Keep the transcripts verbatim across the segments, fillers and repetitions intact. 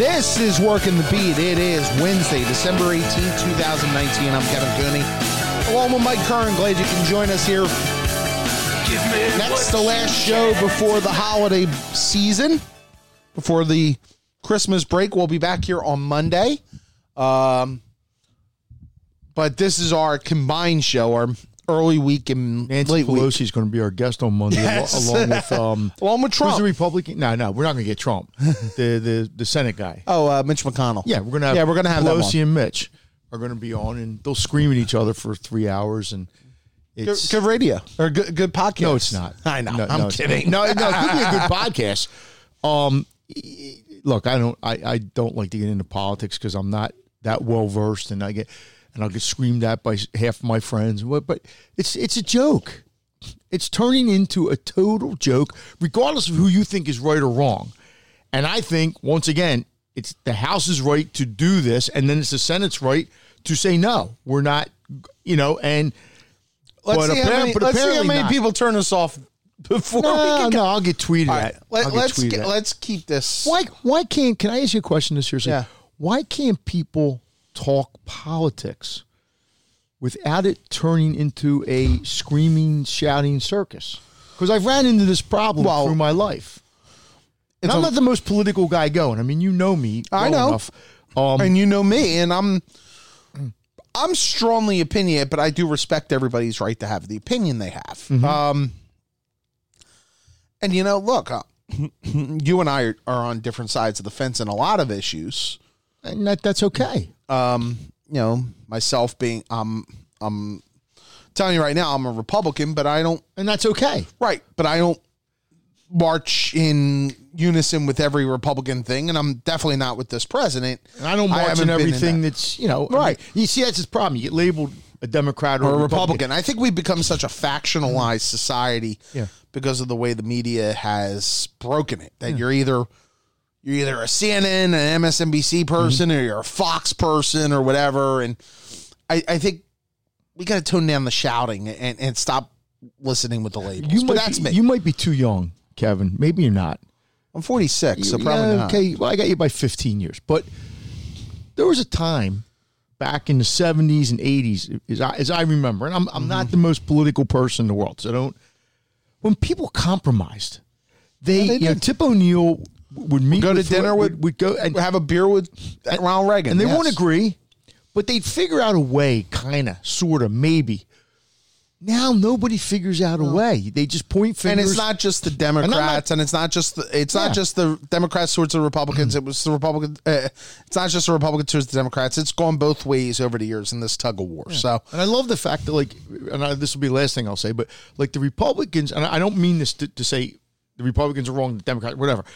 This is Working the Beat. It is Wednesday, December eighteenth, twenty nineteen. I'm Kevin Gooney, along with Mike Curran. Glad you can join us here. That's the last show before the holiday season, before the Christmas break. We'll be back here on Monday. Um, but this is our combined show, our early week and Nancy late Pelosi week. Pelosi's going to be our guest on Monday, yes. al- along with um, along with Trump. Who's the Republican? No, no, we're not going to get Trump. the the the Senate guy. Oh, uh, Mitch McConnell. Yeah, we're going to have. Yeah, we're going to have Pelosi that and Mitch are going to be on, and they'll scream at each other for three hours and. It's good, good radio or good, good podcast. No, it's not. I know. No, I'm no, kidding. No, no, it could be a good podcast. Um, look, I don't, I, I don't like to get into politics because I'm not that well versed, and I get, and I'll get screamed at by half my friends. But it's, it's a joke. It's turning into a total joke, regardless of who you think is right or wrong. And I think once again, it's the House's right to do this, and then it's the Senate's right to say no, we're not, you know, and. Let's, but see, apparently, how many, but let's see how many not. people turn us off before no, we can. No, go. I'll get tweeted right. at. Let, get let's tweeted get, at. Let's keep this. Why? Why can't? Can I ask you a question? This seriously. Yeah. Why can't people talk politics without it turning into a screaming, shouting circus? Because I've ran into this problem well, through my life, and I'm a, not the most political guy going. I mean, you know me. Well I know, enough. Um, and you know me, and I'm. I'm strongly opinionated, but I do respect everybody's right to have the opinion they have. Mm-hmm. Um, and, you know, look, uh, you and I are, are on different sides of the fence in a lot of issues. And that, that's okay. Um, you know, myself being, um, I'm telling you right now, I'm a Republican, but I don't. And that's okay. Right. But I don't march in unison with every Republican thing, and I'm definitely not with this president. And I don't march I in everything in that. That's, you know, right. I mean, you see, that's his problem. You get labeled a Democrat or, or a Republican. Republican. I think we've become such a factionalized society yeah. because of the way the media has broken it. That yeah. you're either you're either a C N N, an M S N B C person, mm-hmm. or you're a Fox person, or whatever. And I, I think we got to tone down the shouting and, and stop listening with the labels. You but that's be, me. You might be too young, Kevin. Maybe you're not. I'm forty-six, so probably yeah, okay. not. Okay, well, I got you by fifteen years. But there was a time back in the seventies and eighties, as I, as I remember, and I'm, I'm mm-hmm. not the most political person in the world, so don't. When people compromised, they, yeah, they you know, Tip O'Neill would meet we'll go to dinner, would would go and have a beer with and, Ronald Reagan, and they yes. won't agree, but they'd figure out a way, kind of, sort of, maybe. Now nobody figures out a no. way. They just point fingers. And it's not just the Democrats, and, not, and it's not just the, it's yeah. not just the Democrats towards the Republicans. It was the Republican. Uh, it's not just the Republicans towards the Democrats. It's gone both ways over the years in this tug of war. Yeah. So, and I love the fact that, like, and I, this will be the last thing I'll say, but like the Republicans, and I don't mean this to, to say the Republicans are wrong, the Democrats, whatever,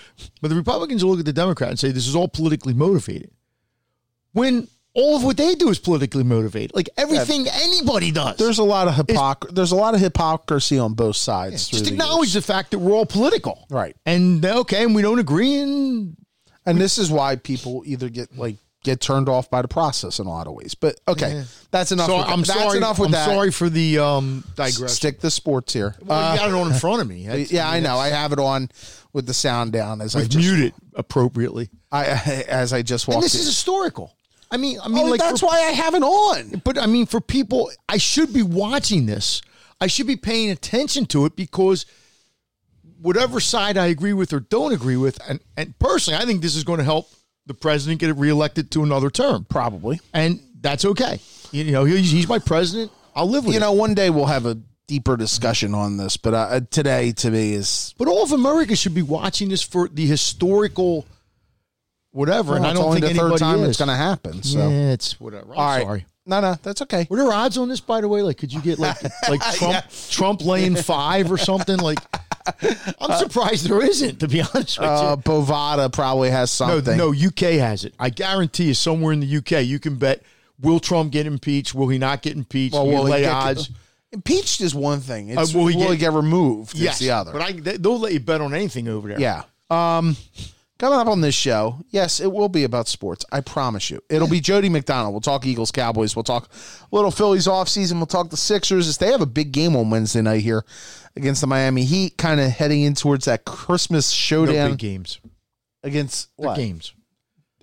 but the Republicans will look at the Democrat and say this is all politically motivated. When. All of what they do is politically motivated. Like everything yeah. anybody does. There's a lot of hypocr- There's a lot of hypocrisy on both sides. Yeah, just acknowledge the, the fact that we're all political, right? And okay, and we don't agree. And and we- this is why people either get like get turned off by the process in a lot of ways. But okay, yeah. that's enough. So with I'm that. sorry. That's enough with I'm that. sorry for the um, digression. Stick to sports here. Well, uh, you got it on in front of me. That's, yeah, I, mean, I know. I have it on with the sound down as I've I muted appropriately. I, I as I just walked. And this in. is historical. I mean, I mean, oh, like that's for, why I have it on. But I mean, for people, I should be watching this. I should be paying attention to it because whatever side I agree with or don't agree with, and, and personally, I think this is going to help the president get reelected to another term, probably. And that's okay. You know, he's, he's my president. I'll live with you it. You know, one day we'll have a deeper discussion on this, but uh, today to me is. But all of America should be watching this for the historical. Whatever, well, and I don't think the anybody third time is. It's going to happen. So yeah, it's whatever. I'm All right. sorry. No, no, that's okay. What are odds on this, by the way? Like, could you get like like Trump yeah. Trump laying five or something? Like, I'm surprised uh, there isn't. To be honest with uh, you, Bovada probably has something. No, no, U K has it. I guarantee you, somewhere in the U K, you can bet. Will Trump get impeached? Will he not get impeached? Well, will will he lay get, odds? Impeached is one thing. It's, uh, will he will get, get removed? Yes, is the other. But I, they'll let you bet on anything over there. Yeah. Um. Coming up on this show, yes, it will be about sports. I promise you. It'll be Jody McDonald. We'll talk Eagles, Cowboys. We'll talk little Phillies offseason. We'll talk the Sixers. They have a big game on Wednesday night here against the Miami Heat, kind of heading in towards that Christmas showdown. No big games. Against what? They're games.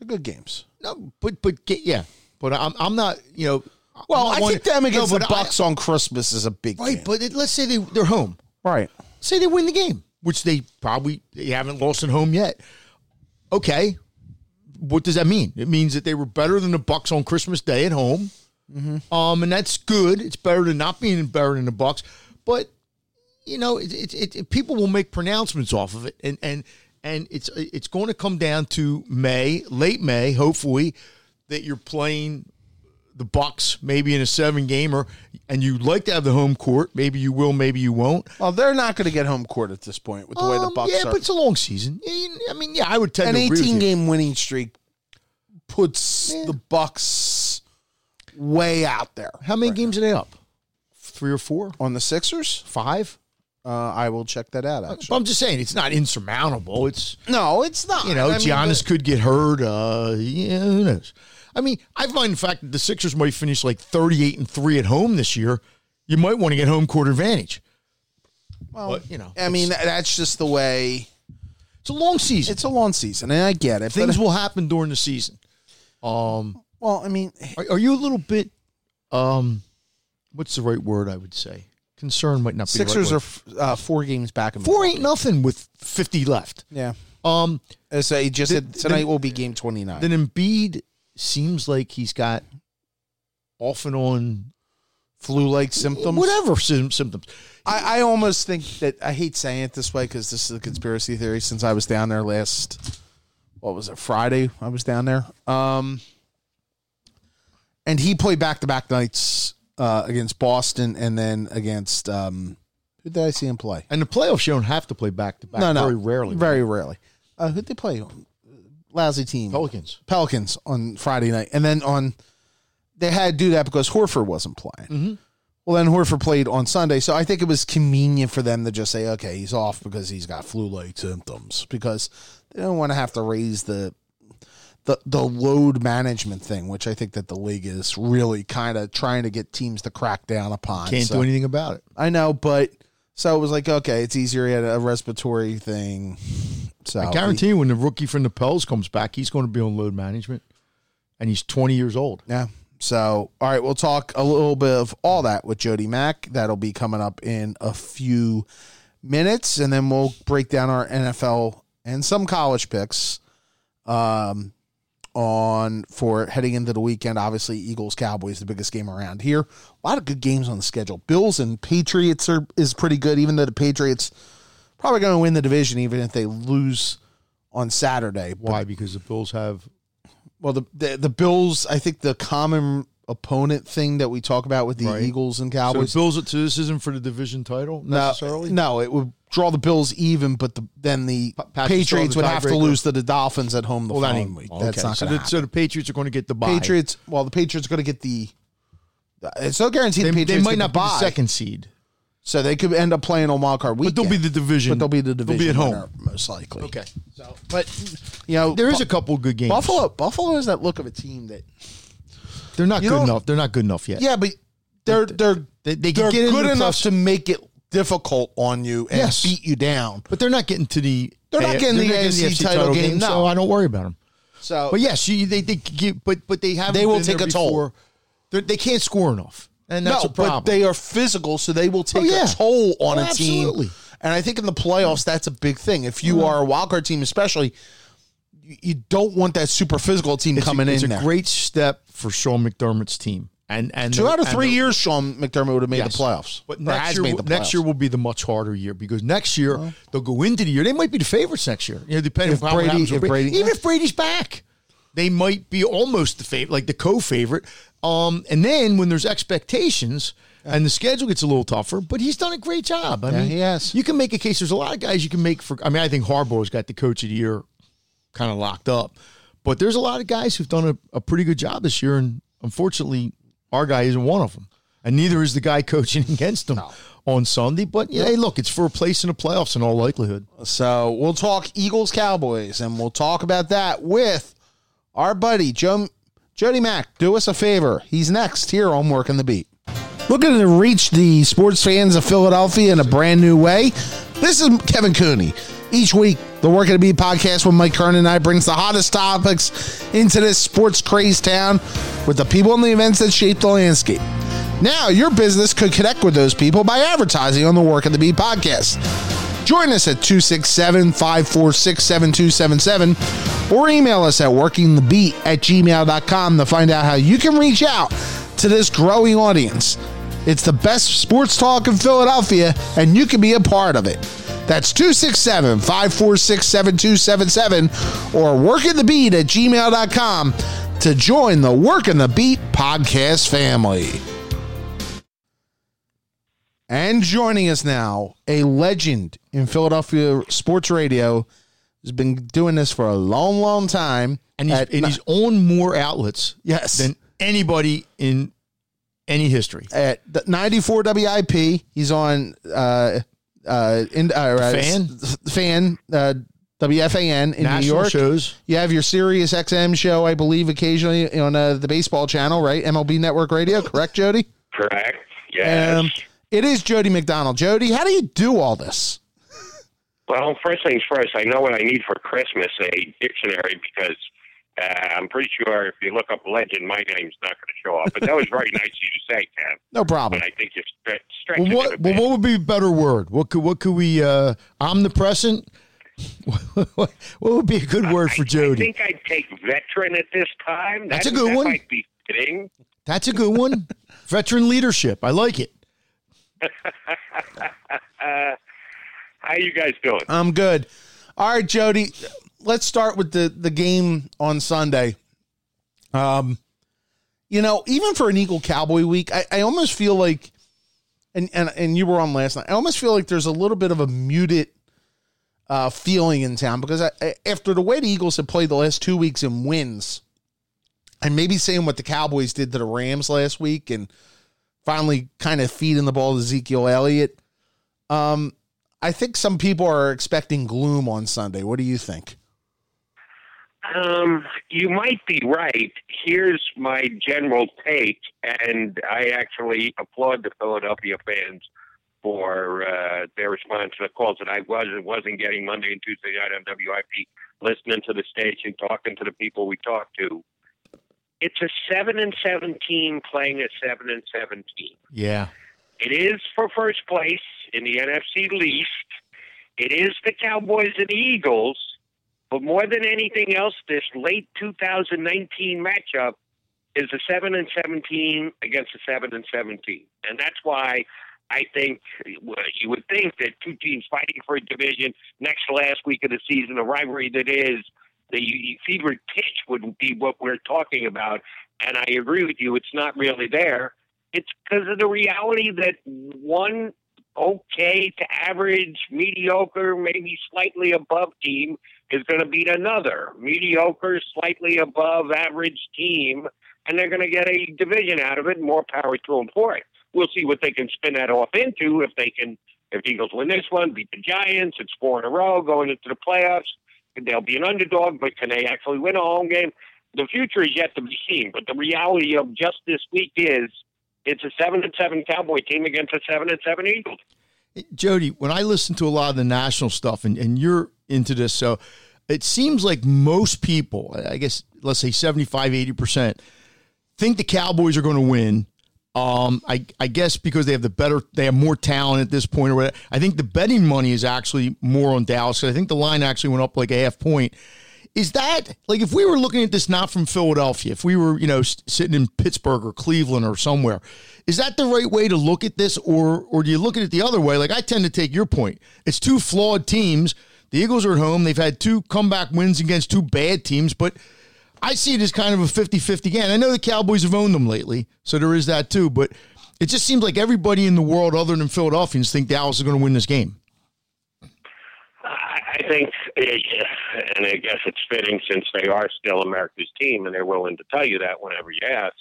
They're good games. No, but but yeah, but I'm I'm not you know. Well, I think them against no, the Bucks I, on Christmas is a big right, game. But it, let's say they they're home. Right. Say they win the game, which they probably they haven't lost at home yet. Okay, what does that mean? It means that they were better than the Bucks on Christmas Day at home. Mm-hmm. Um, and that's good. It's better than not being better than the Bucks. But you know, it, it, it, it, people will make pronouncements off of it, and and and it's it's going to come down to May, late May, hopefully, that you're playing the Bucks maybe in a seven gamer, and you'd like to have the home court. Maybe you will, maybe you won't. Well, they're not going to get home court at this point with the um, way the Bucks yeah, are. Yeah, but it's a long season. I mean, yeah, I would tend an to agree with you. An eighteen-game winning streak puts yeah. the Bucks way out there. How many right games now. Are they up? Three or four? On the Sixers? Five? Uh, I will check that out, actually. But I'm just saying, it's not insurmountable. It's No, it's not. You know, I Giannis mean, could get hurt. Uh, yeah, who knows? I mean, I find the fact that the Sixers might finish like thirty-eight and three at home this year. You might want to get home court advantage. Well, but, you know, I mean, that's just the way. It's a long season. It's a long season, and I get it. Things but, will happen during the season. Um, well, I mean, are, are you a little bit? Um, what's the right word? I would say concern might not be. Sixers the right word. are uh, four games back. And four ain't nothing with fifty left. Yeah. Um. So he just the, said tonight then, will be game twenty-nine. Then Embiid. Seems like he's got off and on flu-like symptoms. Whatever symptoms. I, I almost think that, I hate saying it this way because this is a conspiracy theory since I was down there last, what was it, Friday I was down there. Um, and he played back-to-back nights uh, against Boston and then against, um, who did I see him play? And the playoffs, you don't have to play back-to-back. No, no. Very rarely. Very rarely. Uh, who did they play on? Lousy team. Pelicans. Pelicans on Friday night. And then on, they had to do that because Horford wasn't playing. Mm-hmm. Well, then Horford played on Sunday. So I think it was convenient for them to just say, okay, he's off because he's got flu-like symptoms because they don't want to have to raise the, the, the load management thing, which I think that the league is really kind of trying to get teams to crack down upon. Can't so, do anything about it. I know, but so it was like, okay, it's easier. He had a respiratory thing. So I guarantee you when the rookie from the Pels comes back, he's going to be on load management, and he's twenty years old. Yeah. So, all right, we'll talk a little bit of all that with Jody Mack. That'll be coming up in a few minutes, and then we'll break down our N F L and some college picks um, on for heading into the weekend. Obviously, Eagles-Cowboys, the biggest game around here. A lot of good games on the schedule. Bills and Patriots are is pretty good, even though the Patriots – probably going to win the division even if they lose on Saturday. Why? But, because the Bills have... Well, the, the the Bills, I think the common opponent thing that we talk about with the right. Eagles and Cowboys... So the Bills, so this isn't for the division title necessarily? No, no it would draw the Bills even, but the, then the pa- Patriots the would have breaker. to lose to the Dolphins at home the well, following week. Okay. That's not so going to happen. So the Patriots are going to get the bye. Patriots, well, the Patriots are going to get the... It's no guarantee they, the Patriots They might not be the second seed. So they could end up playing on wild card weekend. But they'll be the division. But they'll be the division. They'll be at home, most likely. Okay. So, but you know, there is bu- a couple good games. Buffalo, Buffalo is that look of a team that they're not good enough. They're not good enough yet. Yeah, but they're they're they, they can they're get good the enough to make it difficult on you and yes. beat you down. But they're not getting to the they're not getting they're the A F C title, title game. No, so I don't worry about them. So, but yes, you, they they get, but but they have they will take a toll. They're, they can't score enough. And that's no, a problem. But they are physical, so they will take oh, yeah. a toll on oh, a team. Absolutely. And I think in the playoffs, that's a big thing. If you mm-hmm. are a wildcard team especially, you don't want that super physical team it's coming a, in it's there. It's a great step for Sean McDermott's team. And, and Two the, out of three the, years, Sean McDermott would have made yes. the playoffs. But next year, next year will be the much harder year because next year, well, they'll go into the year. They might be the favorites next year. You know, depending if on Brady, what if Brady, Brady. Even if Brady's back, they might be almost the favorite, like the co-favorite. Um, and then when there's expectations and the schedule gets a little tougher, but he's done a great job. I yeah, mean, he has. You can make a case. There's a lot of guys you can make for. I mean, I think Harbaugh's got the coach of the year kind of locked up, but there's a lot of guys who've done a, a pretty good job this year. And unfortunately, our guy isn't one of them. And neither is the guy coaching against them no. on Sunday. But, yeah, hey, look, it's for a place in the playoffs in all likelihood. So we'll talk Eagles-Cowboys, and we'll talk about that with our buddy Joe Jody Mack. Do us a favor. He's next here on Working the Beat. Looking to reach the sports fans of Philadelphia in a brand new way? This is Kevin Gooney. Each week, The Work at a Beat podcast with Mike Curran and I brings the hottest topics into this sports-crazed town with the people and the events that shape the landscape. Now, your business could connect with those people by advertising on the Work at the Beat podcast. Join us at two six seven, five four six, seven two seven seven or email us at working the beat at gmail dot com to find out how you can reach out to this growing audience. It's the best sports talk in Philadelphia, and you can be a part of it. That's two six seven, five four six, seven two seven seven or working the beat at gmail dot com to join the Working the Beat podcast family. And joining us now, a legend in Philadelphia sports radio has been doing this for a long, long time. And he's, and he's on more outlets yes. than anybody in any history. At ninety-four W I P, he's on uh, uh, in, uh, fan, fan uh, W F A N in National New York. Shows. You have your Sirius X M show, I believe, occasionally on uh, the baseball channel, right? M L B Network Radio, correct, Jody? Correct, yes. Um, It is Jody McDonald. Jody, how do you do all this? Well, first things first, I know what I need for Christmas, a dictionary, because uh, I'm pretty sure if you look up legend, my name's not going to show up. But that was very nice of you to say, Cam. No problem. But I think you're stre- stretching well, what, it a bit. Well, what would be a better word? What could, what could we, uh, omnipresent? What would be a good word uh, for Jody? I think I'd take veteran at this time. That's, That's a good that one. That might be fitting. That's a good one. Veteran leadership. I like it. uh, how you guys doing? I'm good. All right, Jody, let's start with the, the game on Sunday. Um, you know, even for an Eagle Cowboy week, I, I almost feel like, and, and and you were on last night, I almost feel like there's a little bit of a muted uh, feeling in town because I, I, after the way the Eagles have played the last two weeks in wins, and maybe saying what the Cowboys did to the Rams last week and finally kind of feeding the ball to Ezekiel Elliott. Um, I think some people are expecting gloom on Sunday. What do you think? Um, you might be right. Here's my general take, and I actually applaud the Philadelphia fans for uh, their response to the calls that I was and wasn't getting Monday and Tuesday night on W I P, listening to the station, talking to the people we talked to. It's a seven and seven team playing a seven and seven team. Yeah, it is for first place in the N F C least. It is the Cowboys and the Eagles, but more than anything else, this late two thousand nineteen matchup is a seven and seven team against a seven and seventeen, and that's why I think you would think that two teams fighting for a division next to last week of the season, a rivalry that is. The fevered pitch would be what we're talking about, and I agree with you. It's not really there. It's because of the reality that one okay to average, mediocre, maybe slightly above team is going to beat another mediocre, slightly above average team, and they're going to get a division out of it. More power to them for it. We'll see what they can spin that off into if they can. If the Eagles win this one, beat the Giants, it's four in a row going into the playoffs. They'll be an underdog, but can they actually win a home game? The future is yet to be seen, but the reality of just this week is it's a seven and seven Cowboy team against a seven and seven Eagles. Jody, when I listen to a lot of the national stuff, and, and you're into this, so it seems like most people, I guess, let's say seventy-five, eighty percent, think the Cowboys are going to win. Um, I, I guess because they have the better, they have more talent at this point or whatever. I think the betting money is actually more on Dallas. I think the line actually went up like a half point. Is that like, if we were looking at this, not from Philadelphia, if we were, you know, sitting in Pittsburgh or Cleveland or somewhere, is that the right way to look at this? Or, or do you look at it the other way? Like I tend to take your point. It's two flawed teams. The Eagles are at home. They've had two comeback wins against two bad teams, but I see it as kind of a fifty-fifty game. I know the Cowboys have owned them lately, so there is that too, but it just seems like everybody in the world other than Philadelphians think Dallas is going to win this game. I think, and I guess it's fitting since they are still America's team, and they're willing to tell you that whenever you ask,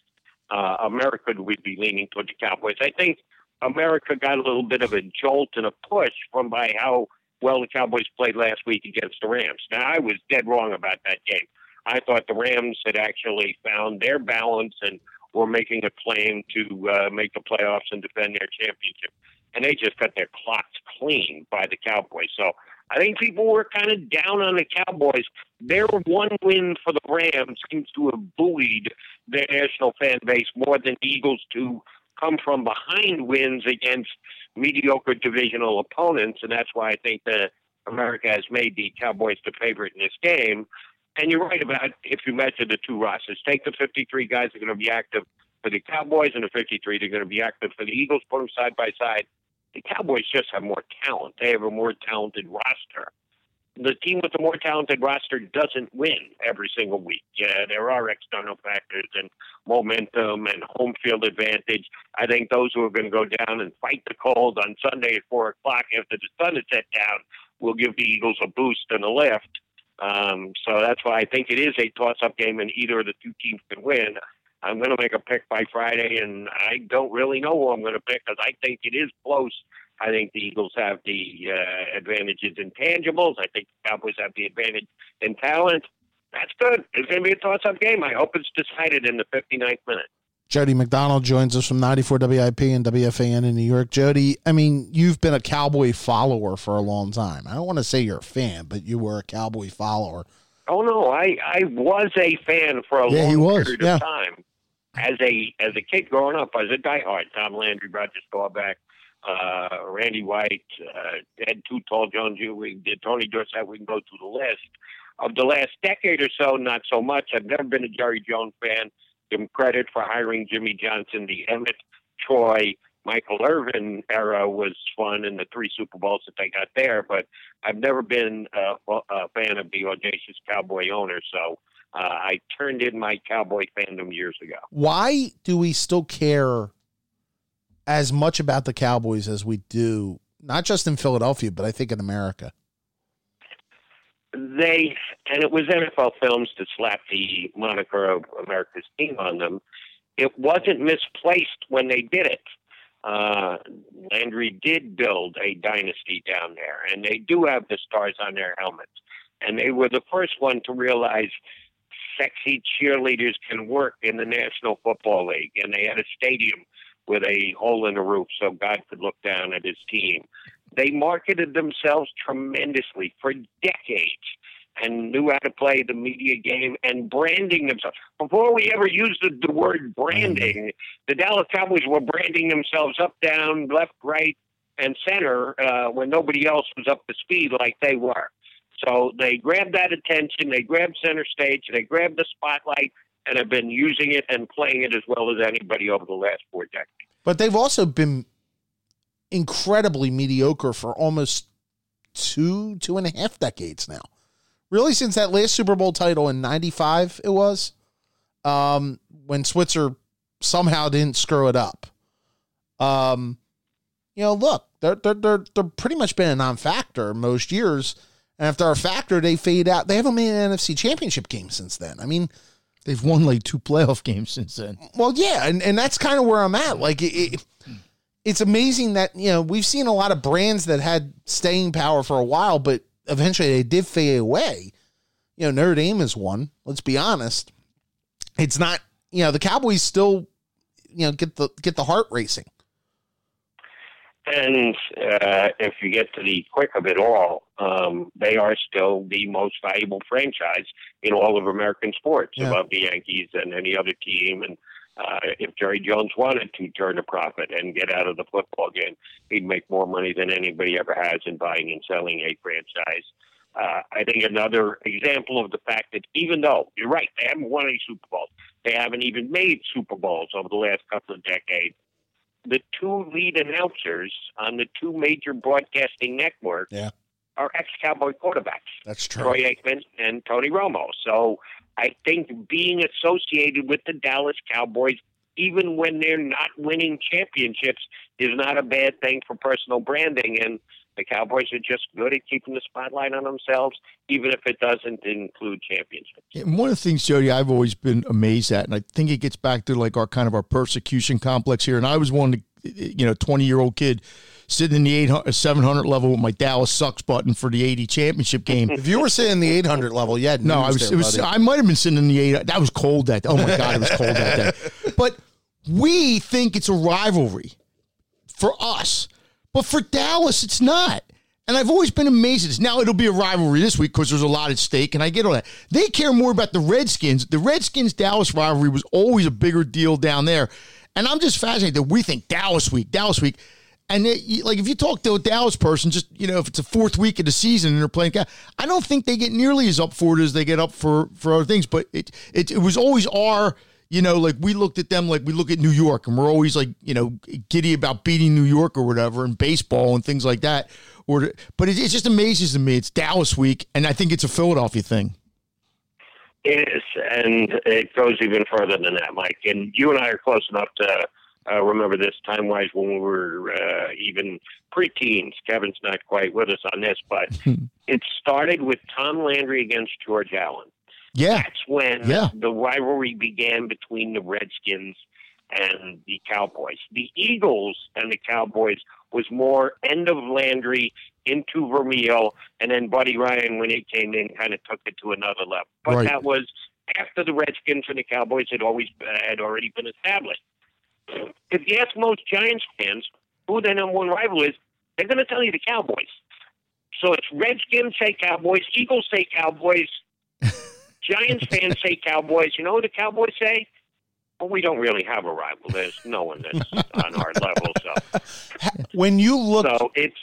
uh, America would be leaning toward the Cowboys. I think America got a little bit of a jolt and a push from by how well the Cowboys played last week against the Rams. Now, I was dead wrong about that game. I thought the Rams had actually found their balance and were making a claim to uh, make the playoffs and defend their championship. And they just got their clocks clean by the Cowboys. So I think people were kind of down on the Cowboys. Their one win for the Rams seems to have buoyed their national fan base more than the Eagles to come from behind wins against mediocre divisional opponents, and that's why I think that America has made the Cowboys the favorite in this game. And you're right about if you measure the two rosters. Take the fifty-three guys that are going to be active for the Cowboys and the fifty-three that are going to be active for the Eagles. Put them side by side. The Cowboys just have more talent. They have a more talented roster. The team with the more talented roster doesn't win every single week. Yeah, there are external factors and momentum and home field advantage. I think those who are going to go down and fight the cold on Sunday at four o'clock after the sun is set down will give the Eagles a boost and a lift. Um, so that's why I think it is a toss-up game and either of the two teams can win. I'm going to make a pick by Friday, and I don't really know who I'm going to pick because I think it is close. I think the Eagles have the uh, advantages in tangibles. I think the Cowboys have the advantage in talent. That's good. It's going to be a toss-up game. I hope it's decided in the fifty-ninth minute. Jody McDonald joins us from ninety-four W I P and W F A N in New York. Jody, I mean, you've been a Cowboy follower for a long time. I don't want to say you're a fan, but you were a Cowboy follower. Oh, no, I, I was a fan for a yeah, long he was. period yeah. of time. As a as a kid growing up, I was a diehard. Tom Landry, Roger Staubach, uh, Randy White, uh, Ed Too Tall Jones, we did Tony Dorsett. We can go through the list. Of the last decade or so, not so much. I've never been a Jerry Jones fan. Give him credit for hiring Jimmy Johnson. The Emmett, Troy, Michael Irvin era was fun in the three Super Bowls that they got there. But I've never been a, a fan of the audacious Cowboy owner, so... Uh, I turned in my Cowboy fandom years ago. Why do we still care as much about the Cowboys as we do, not just in Philadelphia, but I think in America? They, and it was N F L Films to slap the moniker of America's team on them. It wasn't misplaced when they did it. Uh, Landry did build a dynasty down there, and they do have the stars on their helmets. And they were the first one to realize sexy cheerleaders can work in the National Football League, and they had a stadium with a hole in the roof so God could look down at his team. They marketed themselves tremendously for decades and knew how to play the media game and branding themselves. Before we ever used the, the word branding, the Dallas Cowboys were branding themselves up, down, left, right, and center uh, when nobody else was up to speed like they were. So they grabbed that attention, they grabbed center stage, they grabbed the spotlight, and have been using it and playing it as well as anybody over the last four decades. But they've also been incredibly mediocre for almost two, two and a half decades now. Really, since that last Super Bowl title in ninety-five, it was, um, when Switzer somehow didn't screw it up. Um, you know, look, they're, they're, they're, they're pretty much been a non-factor most years. And after a factor, they fade out. They haven't made an N F C championship game since then. I mean, they've won like two playoff games since then. Well, yeah. And, and that's kind of where I'm at. Like, it, it, it's amazing that, you know, we've seen a lot of brands that had staying power for a while, but eventually they did fade away. You know, Notre Dame is one. Let's be honest. It's not, you know, the Cowboys still, you know, get the, get the heart racing. And uh, if you get to the quick of it all, um, they are still the most valuable franchise in all of American sports, yeah. above the Yankees and any other team. And uh, if Jerry Jones wanted to turn a profit and get out of the football game, he'd make more money than anybody ever has in buying and selling a franchise. Uh, I think another example of the fact that even though, you're right, they haven't won any Super Bowls, they haven't even made Super Bowls over the last couple of decades. The two lead announcers on the two major broadcasting networks yeah. are ex-Cowboy quarterbacks. That's true. Troy Aikman and Tony Romo. So I think being associated with the Dallas Cowboys, even when they're not winning championships, is not a bad thing for personal branding. And the Cowboys are just good at keeping the spotlight on themselves, even if it doesn't include championships. And one of the things, Jody, I've always been amazed at, and I think it gets back to like our kind of our persecution complex here. And I was one, you know, twenty-year-old kid sitting in the eight hundred, seven hundred level with my Dallas sucks button for the eighty championship game. If you were sitting in the eight hundred level, you had no. I was. There, it was. Buddy. I might have been sitting in the eight hundred. That was cold that day. Oh my God, it was cold that day. But we think it's a rivalry for us. But for Dallas, it's not. And I've always been amazed at this. Now, it'll be a rivalry this week because there's a lot at stake, and I get all that. They care more about the Redskins. The Redskins-Dallas rivalry was always a bigger deal down there. And I'm just fascinated that we think Dallas week, Dallas week. And, it, like, if you talk to a Dallas person, just, you know, if it's the fourth week of the season and they're playing, I don't think they get nearly as up for it as they get up for, for other things. But it, it it was always our, you know, like, we looked at them like we look at New York, and we're always, like, you know, giddy about beating New York or whatever, and baseball and things like that. Or, but it, it just amazes me. It's Dallas week, and I think it's a Philadelphia thing. It is, and it goes even further than that, Mike. And you and I are close enough to uh, remember this time-wise when we were uh, even pre-teens. Kevin's not quite with us on this, but it started with Tom Landry against George Allen. Yeah, that's when yeah. the rivalry began between the Redskins and the Cowboys. The Eagles and the Cowboys was more end of Landry into Vermeil, and then Buddy Ryan, when he came in, kind of took it to another level. But right. that was after the Redskins and the Cowboys had always had already been established. If you ask most Giants fans who their number one rival is, they're going to tell you the Cowboys. So it's Redskins say Cowboys, Eagles say Cowboys, Giants fans say Cowboys. You know what the Cowboys say? Well, we don't really have a rival. There's no one that's on our level. So when you look, so it's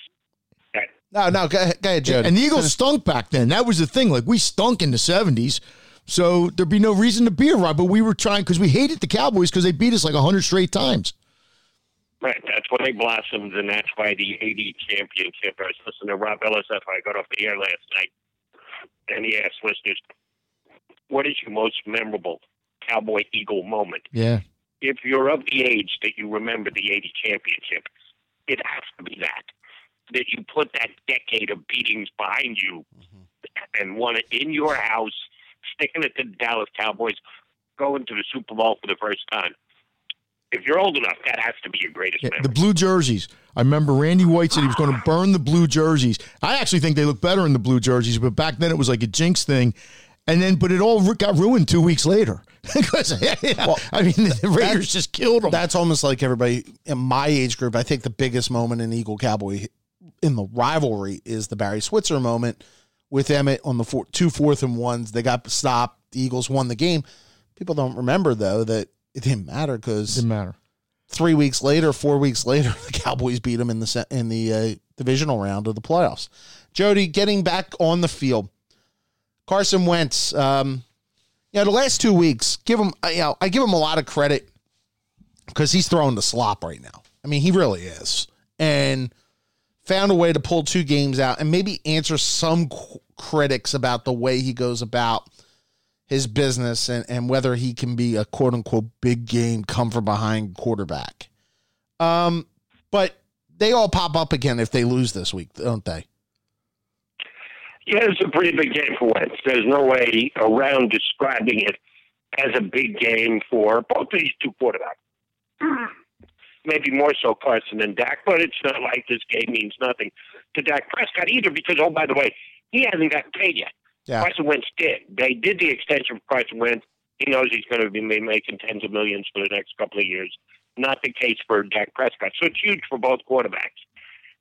okay. no, no. Go ahead, go ahead Jody. And the Eagles stunk back then. That was the thing. Like, we stunk in the seventies, so there'd be no reason to be a rival. We were trying because we hated the Cowboys because they beat us like a hundred straight times. Right. That's why they blossomed, and that's why the eighty championship. I was listening to Rob Ellis after I got off the air last night, and he asked listeners, "What is your most memorable Cowboy Eagle moment?" Yeah. If you're of the age that you remember the eighty championship, it has to be that. That you put that decade of beatings behind you mm-hmm. and won it in your house, sticking it to the Dallas Cowboys, going to the Super Bowl for the first time. If you're old enough, that has to be your greatest yeah, memory. The blue jerseys. I remember Randy White said he was going to burn the blue jerseys. I actually think they look better in the blue jerseys, but back then it was like a jinx thing. And then, but it all got ruined two weeks later. Because, yeah, well, I mean, the Raiders just killed them. That's almost like everybody in my age group. I think the biggest moment in Eagle Cowboy in the rivalry is the Barry Switzer moment with Emmett on the four, two fourth and ones. They got stopped. The Eagles won the game. People don't remember, though, that it didn't matter because didn't matter. Three weeks later, four weeks later, the Cowboys beat them in the in the uh, divisional round of the playoffs. Jody, getting back on the field. Carson Wentz, um, you know, the last two weeks, give him, you know, I give him a lot of credit because he's throwing the slop right now. I mean, he really is, and found a way to pull two games out and maybe answer some qu- critics about the way he goes about his business and, and whether he can be a quote unquote big game come from behind quarterback. Um, but they all pop up again if they lose this week, don't they? Yeah, it's a pretty big game for Wentz. There's no way around describing it as a big game for both of these two quarterbacks. Maybe more so Carson than Dak, but it's not like this game means nothing to Dak Prescott either because, oh, by the way, he hasn't gotten paid yet. Yeah. Carson Wentz did. They did the extension for Carson Wentz. He knows he's going to be making tens of millions for the next couple of years. Not the case for Dak Prescott. So it's huge for both quarterbacks.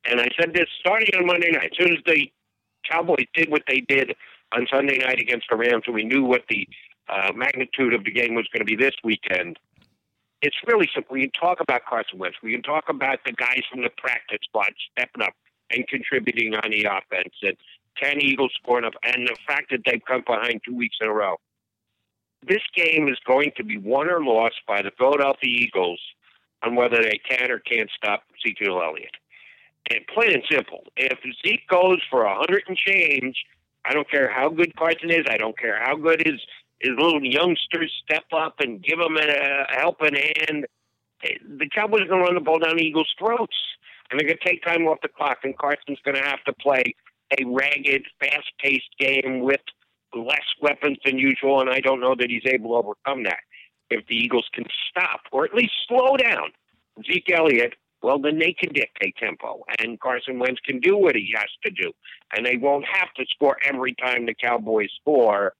And I said this starting on Monday night. As soon as the Cowboys did what they did on Sunday night against the Rams, and we knew what the uh, magnitude of the game was going to be this weekend. It's really simple. We can talk about Carson Wentz. We can talk about the guys from the practice squad stepping up and contributing on the offense. And can Eagles score enough? And the fact that they've come behind two weeks in a row. This game is going to be won or lost by the Philadelphia Eagles on whether they can or can't stop Ezekiel Elliott. And plain and simple, if Zeke goes for a hundred and change, I don't care how good Carson is. I don't care how good his, his little youngsters step up and give him a helping hand. The Cowboys are going to run the ball down the Eagles' throats, and they're going to take time off the clock, and Carson's going to have to play a ragged, fast-paced game with less weapons than usual, and I don't know that he's able to overcome that. If the Eagles can stop or at least slow down Zeke Elliott, well, then they can dictate tempo, and Carson Wentz can do what he has to do, and they won't have to score every time the Cowboys score.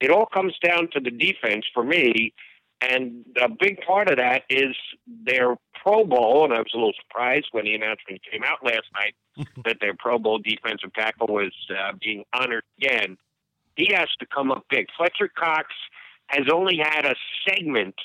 It all comes down to the defense for me, and a big part of that is their Pro Bowl, and I was a little surprised when the announcement came out last night that their Pro Bowl defensive tackle was uh, being honored again. He has to come up big. Fletcher Cox has only had a segment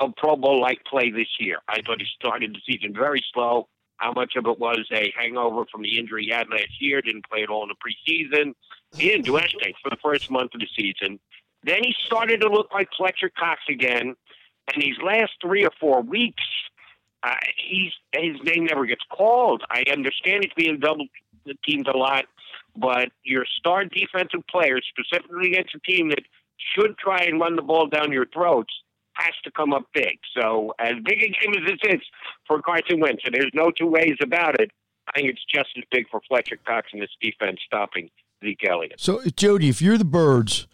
of Pro Bowl-like play this year. I thought he started the season very slow. How much of it was a hangover from the injury he had last year, didn't play at all in the preseason. He didn't do anything for the first month of the season. Then he started to look like Fletcher Cox again, and these last three or four weeks, uh, he's, his name never gets called. I understand he's being double-teamed a lot, but your star defensive player, specifically against a team that should try and run the ball down your throats, has to come up big. So as big a game as this is for Carson Wentz, and there's no two ways about it, I think it's just as big for Fletcher Cox and this defense stopping Zeke Elliott. So, Jody, if you're the Birds,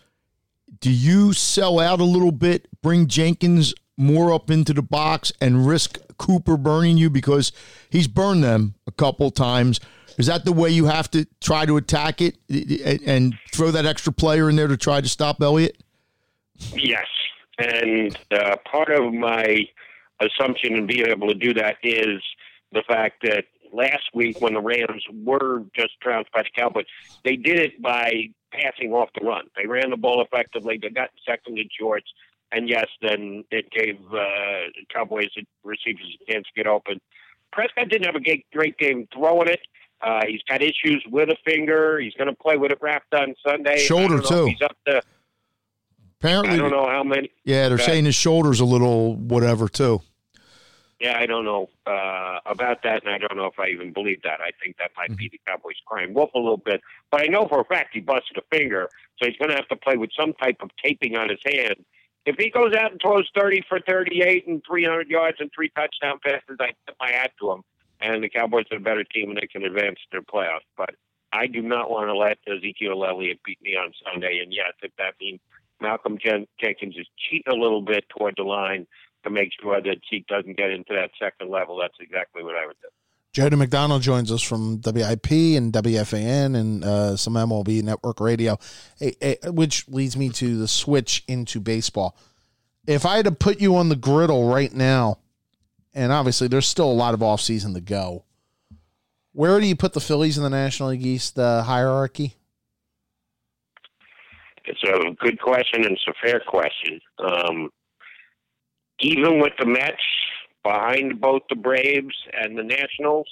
do you sell out a little bit, bring Jenkins more up into the box, and risk Cooper burning you? Because he's burned them a couple times. Is that the way you have to try to attack it and throw that extra player in there to try to stop Elliott? Yes. And uh, part of my assumption in being able to do that is the fact that last week when the Rams were just trounced by the Cowboys, they did it by passing off the run. They ran the ball effectively. They got second and shorts. And, yes, then it gave uh, Cowboys receivers a chance to get open. Prescott didn't have a great game throwing it. Uh, he's got issues with a finger. He's going to play with it wrapped on Sunday. Shoulder, too. He's up to, apparently, I don't know how many. Yeah, they're uh, saying his shoulder's a little whatever, too. Yeah, I don't know uh, about that, and I don't know if I even believe that. I think that might be the Cowboys crying wolf a little bit. But I know for a fact he busted a finger, so he's going to have to play with some type of taping on his hand. If he goes out and throws thirty for thirty-eight and three hundred yards and three touchdown passes, I tip my hat to him. And the Cowboys are a better team, and they can advance their playoffs. But I do not want to let Ezekiel Elliott beat me on Sunday. And, yes, if that means Malcolm Jen- Jenkins is cheating a little bit toward the line to make sure that Zeke doesn't get into that second level, that's exactly what I would do. Jody McDonald joins us from W I P and W F A N and uh, some M L B Network radio, which leads me to the switch into baseball. If I had to put you on the griddle right now, and obviously there's still a lot of offseason to go, where do you put the Phillies in the National League East uh, hierarchy? It's a good question, and it's a fair question. Um, even with the Mets, behind both the Braves and the Nationals,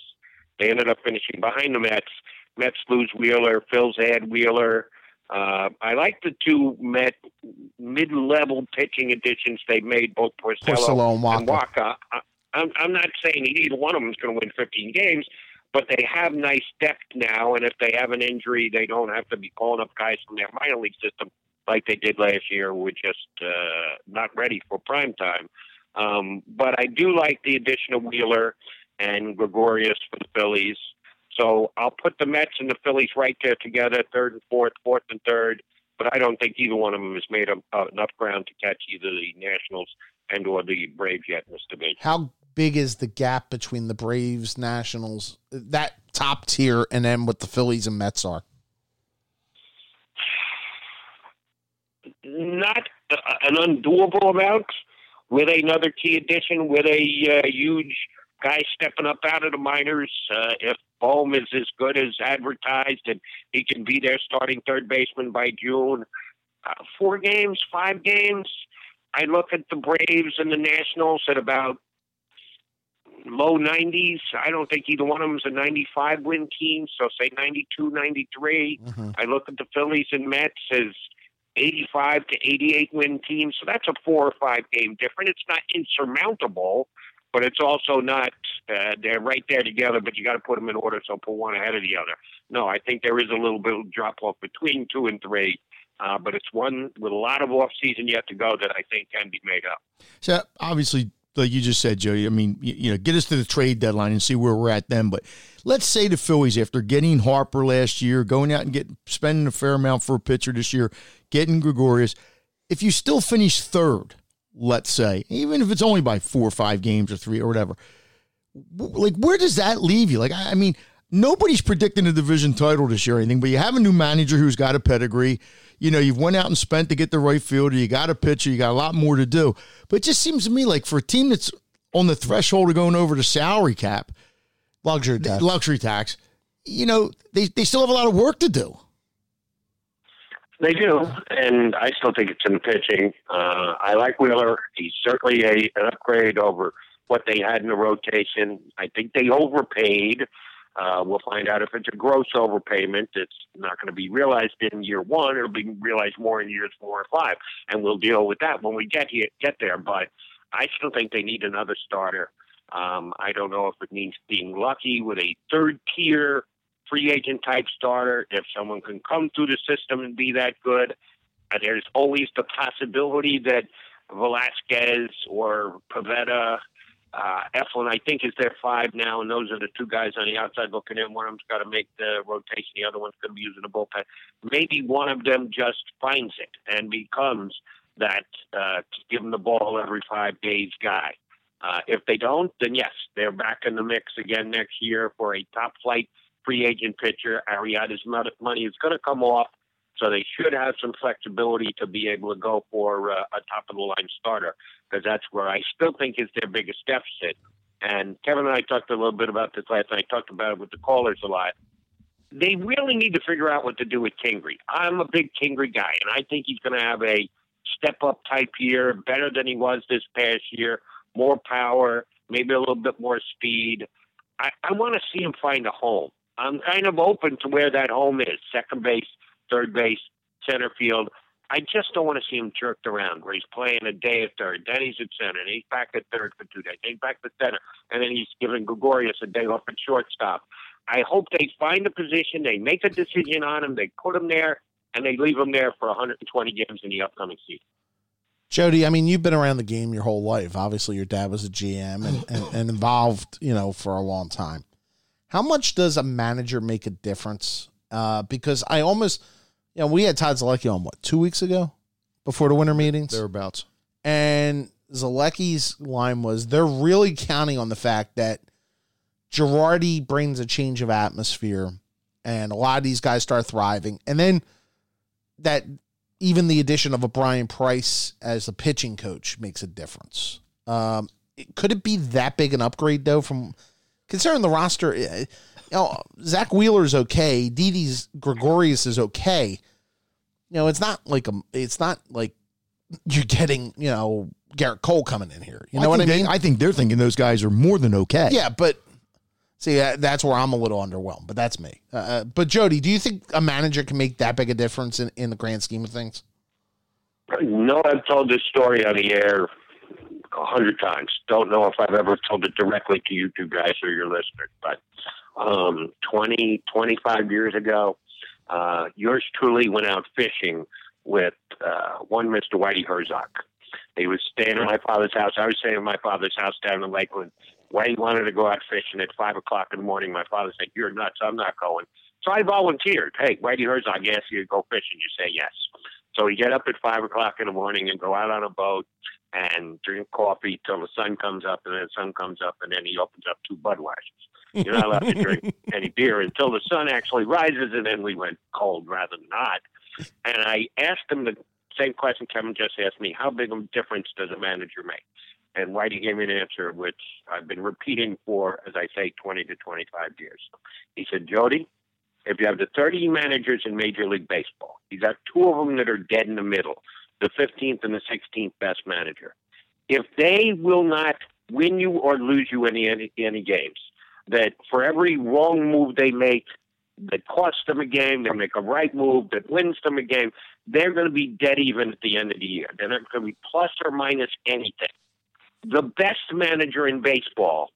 they ended up finishing behind the Mets. Mets lose Wheeler, Phil's add Wheeler. Uh, I like the two Met mid-level pitching additions they made, both Porcello, Porcello and Waka. And Waka. I, I'm, I'm not saying either one of them is going to win fifteen games, but they have nice depth now, and if they have an injury, they don't have to be calling up guys from their minor league system like they did last year. We're just uh, not ready for prime time. Um, but I do like the addition of Wheeler and Gregorius for the Phillies. So I'll put the Mets and the Phillies right there together, third and fourth, fourth and third. But I don't think either one of them has made a, uh, enough ground to catch either the Nationals and or the Braves yet in this division. How big is the gap between the Braves, Nationals, that top tier, and then what the Phillies and Mets are? Not uh, an undoable amount. With another key addition, with a uh, huge guy stepping up out of the minors, uh, if Bohm is as good as advertised and he can be their starting third baseman by June, uh, four games, five games, I look at the Braves and the Nationals at about low nineties. I don't think either one of them is a ninety-five win team, so say ninety-two, ninety-three. Mm-hmm. I look at the Phillies and Mets as eighty-five to eighty-eight win team. So that's a four or five game difference. It's not insurmountable, but it's also not, uh, they're right there together, but you got to put them in order. So put one ahead of the other. No, I think there is a little bit of drop off between two and three, uh, but it's one with a lot of off season yet to go that I think can be made up. So obviously, like you just said, Joey, I mean, you, you know, get us to the trade deadline and see where we're at then. But let's say the Phillies, after getting Harper last year, going out and get spending a fair amount for a pitcher this year, getting Gregorius, if you still finish third, let's say, even if it's only by four or five games or three or whatever, like, where does that leave you? Like, I, I mean, nobody's predicting a division title this year or anything, but you have a new manager who's got a pedigree. You know, you've went out and spent to get the right fielder. You got a pitcher. You got a lot more to do. But it just seems to me like for a team that's on the threshold of going over to salary cap, luxury tax. luxury tax, you know, they, they still have a lot of work to do. They do, and I still think it's in pitching. Uh, I like Wheeler. He's certainly a, an upgrade over what they had in the rotation. I think they overpaid. Uh, we'll find out if it's a gross overpayment. It's not going to be realized in year one. It'll be realized more in years four or five, and we'll deal with that when we get here, get there. But I still think they need another starter. Um, I don't know if it means being lucky with a third-tier free agent type starter. If someone can come through the system and be that good, there's always the possibility that Velasquez or Pavetta, uh, Eflin, I think is their five now, and those are the two guys on the outside looking in. One of them's got to make the rotation. The other one's going to be using the bullpen. Maybe one of them just finds it and becomes that uh, give him the ball every five days guy. Uh, if they don't, then yes, they're back in the mix again next year for a top flight free agent pitcher. Arrieta's money is going to come off, so they should have some flexibility to be able to go for uh, a top-of-the-line starter, because that's where I still think is their biggest deficit. And Kevin and I talked a little bit about this last night. I talked about it with the callers a lot. They really need to figure out what to do with Kingery. I'm a big Kingery guy, and I think he's going to have a step-up type year, better than he was this past year, more power, maybe a little bit more speed. I, I want to see him find a home. I'm kind of open to where that home is, second base, third base, center field. I just don't want to see him jerked around where he's playing a day at third, then he's at center, and he's back at third for two days, then he's back to center, and then he's giving Gregorius a day off at shortstop. I hope they find a position, they make a decision on him, they put him there, and they leave him there for one hundred twenty games in the upcoming season. Jody, I mean, you've been around the game your whole life. Obviously, your dad was a G M and, and, and involved, you know, for a long time. How much does a manager make a difference? Uh, because I almost, you know, we had Todd Zielecki on, what, two weeks ago before the winter meetings? Thereabouts. And Zielecki's line was they're really counting on the fact that Girardi brings a change of atmosphere and a lot of these guys start thriving. And then that even the addition of a Brian Price as a pitching coach makes a difference. Um, could it be that big an upgrade, though, from – considering the roster, you know, Zach Wheeler's okay. Didi's Gregorius is okay. You know, it's not like a, it's not like you're getting, you know, Garrett Cole coming in here. You know I what I mean? They, I think they're thinking those guys are more than okay. Yeah, but see, that's where I'm a little underwhelmed, but that's me. Uh, but, Jody, do you think a manager can make that big a difference in, in the grand scheme of things? No, I've told this story on the air a hundred times. Don't know if I've ever told it directly to you two guys or your listeners, but um, twenty, twenty-five years ago, uh, yours truly went out fishing with uh, one Mister Whitey Herzog. He was staying at my father's house. I was staying at my father's house down in Lakeland. Whitey wanted to go out fishing at five o'clock in the morning. My father said, "You're nuts. I'm not going." So I volunteered. Hey, Whitey Herzog asked you to go fishing. You say yes. So we get up at five o'clock in the morning and go out on a boat and drink coffee till the sun comes up, and then the sun comes up, and then he opens up two Budweisers. You're not allowed to drink any beer until the sun actually rises, and then we went cold rather than hot. And I asked him the same question Kevin just asked me: how big a difference does a manager make? And Whitey gave me an answer, which I've been repeating for, as I say, twenty to twenty-five years. He said, "Jody, if you have the thirty managers in Major League Baseball, you got two of them that are dead in the middle, the fifteenth and the sixteenth best manager. If they will not win you or lose you in any, any games, that for every wrong move they make that costs them a game, they make a right move that wins them a game, they're going to be dead even at the end of the year. They're not going to be plus or minus anything. The best manager in baseball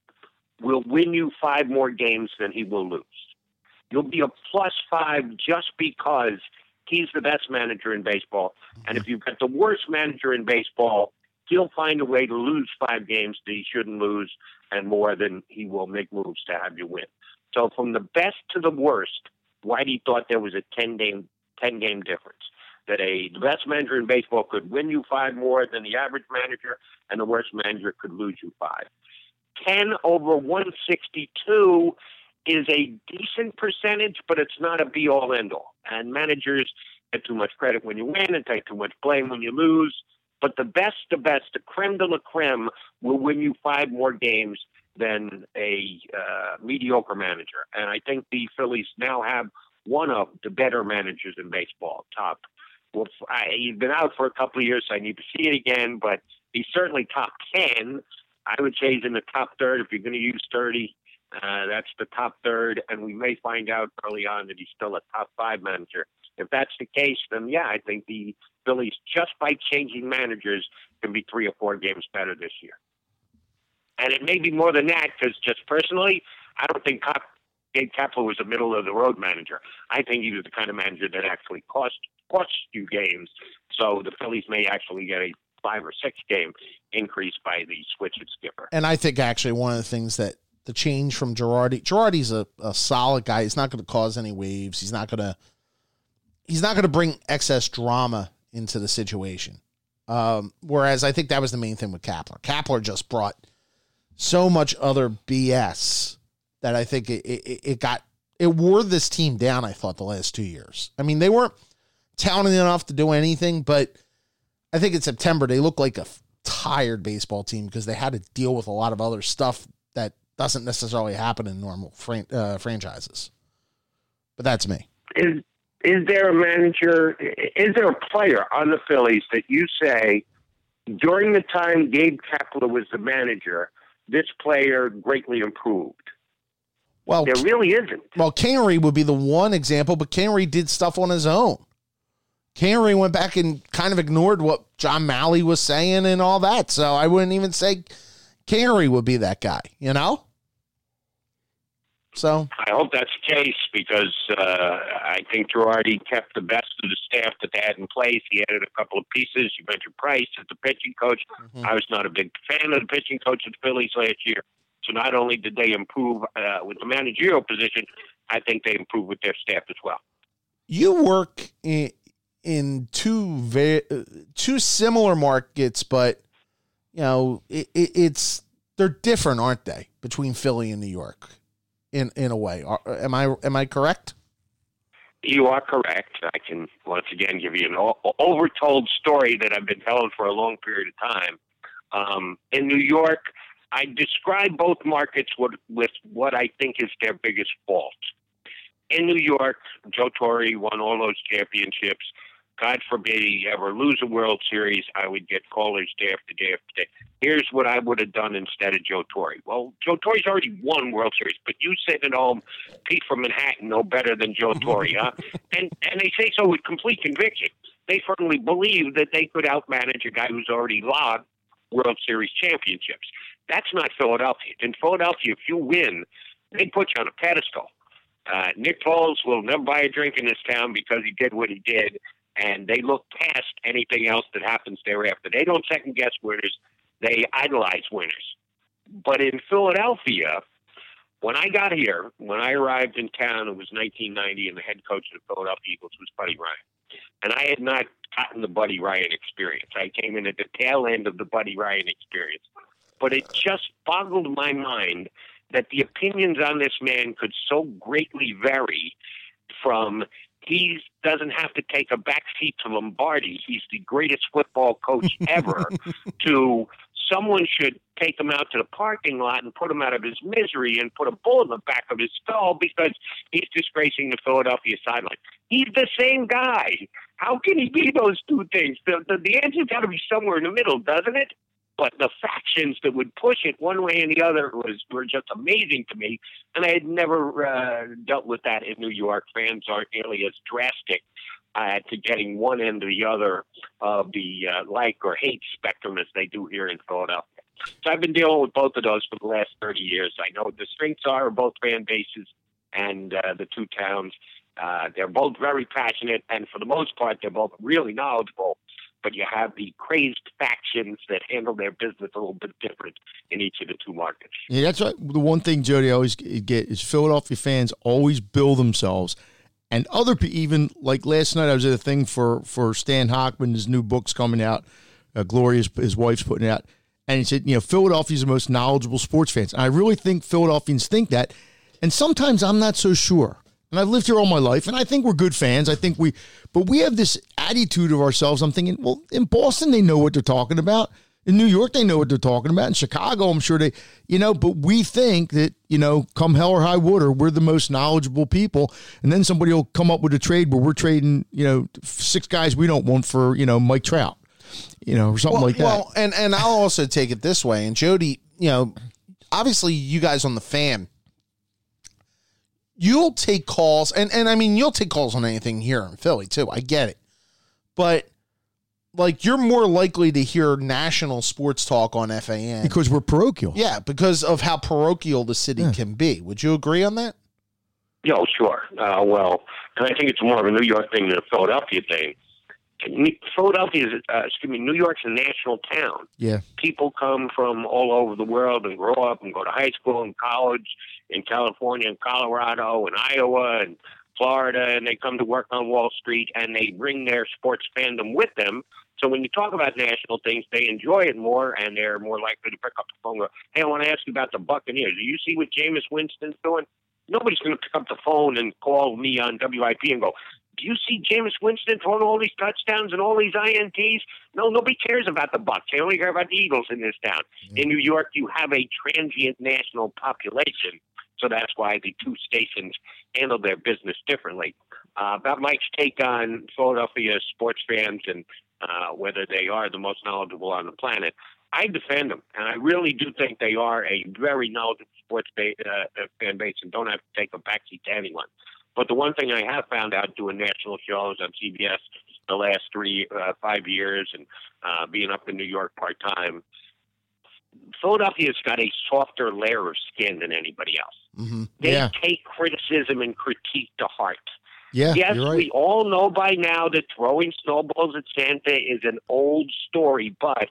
will win you five more games than he will lose. You'll be a plus five just because he's the best manager in baseball. And if you've got the worst manager in baseball, he'll find a way to lose five games that he shouldn't lose, and more than he will make moves to have you win." So from the best to the worst, Whitey thought there was a ten-game difference, that a the best manager in baseball could win you five more than the average manager, and the worst manager could lose you five. ten over one sixty-two is a decent percentage, but it's not a be-all, end-all. And managers get too much credit when you win and take too much blame when you lose. But the best of best, the creme de la creme, will win you five more games than a uh, mediocre manager. And I think the Phillies now have one of the better managers in baseball, top. Well, I, he's been out for a couple of years, so I need to see it again, but he's certainly top ten. I would say he's in the top third. If you're going to use thirty, uh, that's the top third. And we may find out early on that he's still a top five manager. If that's the case, then, yeah, I think the Phillies, just by changing managers, can be three or four games better this year. And it may be more than that, because just personally, I don't think Cop- Gabe Kapler was a middle-of-the-road manager. I think he was the kind of manager that actually cost, cost you games. So the Phillies may actually get a five- or six-game increase by the switch at skipper. And I think actually one of the things that the change from Girardi – Girardi's a, a solid guy. He's not going to cause any waves. He's not going to He's not going to bring excess drama into the situation. Um, whereas I think that was the main thing with Kapler. Kapler just brought so much other B S that I think it, it, it got, it wore this team down, I thought, the last two years. I mean, they weren't talented enough to do anything, but I think in September they looked like a tired baseball team because they had to deal with a lot of other stuff that doesn't necessarily happen in normal fran- uh, franchises. But that's me. Is- Is there a manager, is there a player on the Phillies that you say, during the time Gabe Kapler was the manager, this player greatly improved? Well, there really isn't. Well, Canary would be the one example, but Canary did stuff on his own. Canary went back and kind of ignored what John Malley was saying and all that, so I wouldn't even say Canary would be that guy, you know? So I hope that's the case, because uh, I think Girardi kept the best of the staff that they had in place. He added a couple of pieces. You mentioned Price as the pitching coach. Mm-hmm. I was not a big fan of the pitching coach of the Phillies last year. So not only did they improve uh, with the managerial position, I think they improved with their staff as well. You work in, in two very, two similar markets, but you know it, it, it's they're different, aren't they, between Philly and New York? In in a way, am I am I correct? You are correct. I can once again give you an o- overtold story that I've been telling for a long period of time. Um, in New York, I describe both markets with, with what I think is their biggest fault. In New York, Joe Torre won all those championships. God forbid he ever lose a World Series, I would get callers day after day after day. Here's what I would have done instead of Joe Torre. Well, Joe Torre's already won World Series, but you sitting at home, Pete from Manhattan, no better than Joe Torre, huh? And and they say so with complete conviction. They firmly believe that they could outmanage a guy who's already logged World Series championships. That's not Philadelphia. In Philadelphia, if you win, they put you on a pedestal. Uh, Nick Foles will never buy a drink in this town because he did what he did. And they look past anything else that happens thereafter. They don't second-guess winners. They idolize winners. But in Philadelphia, when I got here, when I arrived in town, it was nineteen ninety, and the head coach of the Philadelphia Eagles was Buddy Ryan. And I had not gotten the Buddy Ryan experience. I came in at the tail end of the Buddy Ryan experience. But it just boggled my mind that the opinions on this man could so greatly vary from – he doesn't have to take a backseat to Lombardi. He's the greatest football coach ever. to someone should take him out to the parking lot and put him out of his misery and put a bull in the back of his skull because he's disgracing the Philadelphia sideline. He's the same guy. How can he be those two things? The, the, the answer's got to be somewhere in the middle, doesn't it? But the factions that would push it one way and the other was were just amazing to me. And I had never uh, dealt with that in New York. Fans aren't nearly as drastic uh, to getting one end or the other of the uh, like or hate spectrum as they do here in Philadelphia. So I've been dealing with both of those for the last thirty years. I know what the strengths are of both fan bases and uh, the two towns. Uh, they're both very passionate, and for the most part, they're both really knowledgeable. But you have the crazed factions that handle their business a little bit different in each of the two markets. Yeah, that's right. The one thing, Jody, I always get is Philadelphia fans always build themselves. And other people, even like last night, I was at a thing for, for Stan Hockman. His new book's coming out. Uh, Gloria's, his wife's putting it out. And he said, you know, Philadelphia's the most knowledgeable sports fans. And I really think Philadelphians think that. And sometimes I'm not so sure. And I've lived here all my life, and I think we're good fans. I think we, but we have this attitude of ourselves. I'm thinking, well, in Boston, they know what they're talking about. In New York, they know what they're talking about. In Chicago, I'm sure they, you know, but we think that, you know, come hell or high water, we're the most knowledgeable people. And then somebody will come up with a trade where we're trading, you know, six guys we don't want for, you know, Mike Trout, you know, or something well, like that. Well, and, and I'll also take it this way. And Jody, you know, obviously you guys on the Fan, you'll take calls, and, and I mean, you'll take calls on anything here in Philly, too. I get it. But, like, you're more likely to hear national sports talk on F A N. Because we're parochial. Yeah, because of how parochial the city yeah. can be. Would you agree on that? Yeah, oh, sure. Uh, well, and I think it's more of a New York thing than a Philadelphia thing. Philadelphia is, uh, excuse me, New York's a national town. Yeah. People come from all over the world and grow up and go to high school and college in California and Colorado and Iowa and Florida, and they come to work on Wall Street, and they bring their sports fandom with them. So when you talk about national things, they enjoy it more, and they're more likely to pick up the phone and go, hey, I want to ask you about the Buccaneers. Do you see what Jameis Winston's doing? Nobody's going to pick up the phone and call me on W I P and go, do you see Jameis Winston throwing all these touchdowns and all these I N Ts? No, nobody cares about the Bucs. They only care about the Eagles in this town. Mm-hmm. In New York, you have a transient national population. So that's why the two stations handle their business differently. Uh, about Mike's take on Philadelphia sports fans and uh, whether they are the most knowledgeable on the planet, I defend them. And I really do think they are a very knowledgeable sports ba- uh, fan base and don't have to take a backseat to anyone. But the one thing I have found out doing national shows on C B S the last three, uh, five years and uh, being up in New York part-time, Philadelphia's got a softer layer of skin than anybody else. Mm-hmm. They yeah. take criticism and critique to heart. Yeah, yes, you're right. We all know by now that throwing snowballs at Santa is an old story, but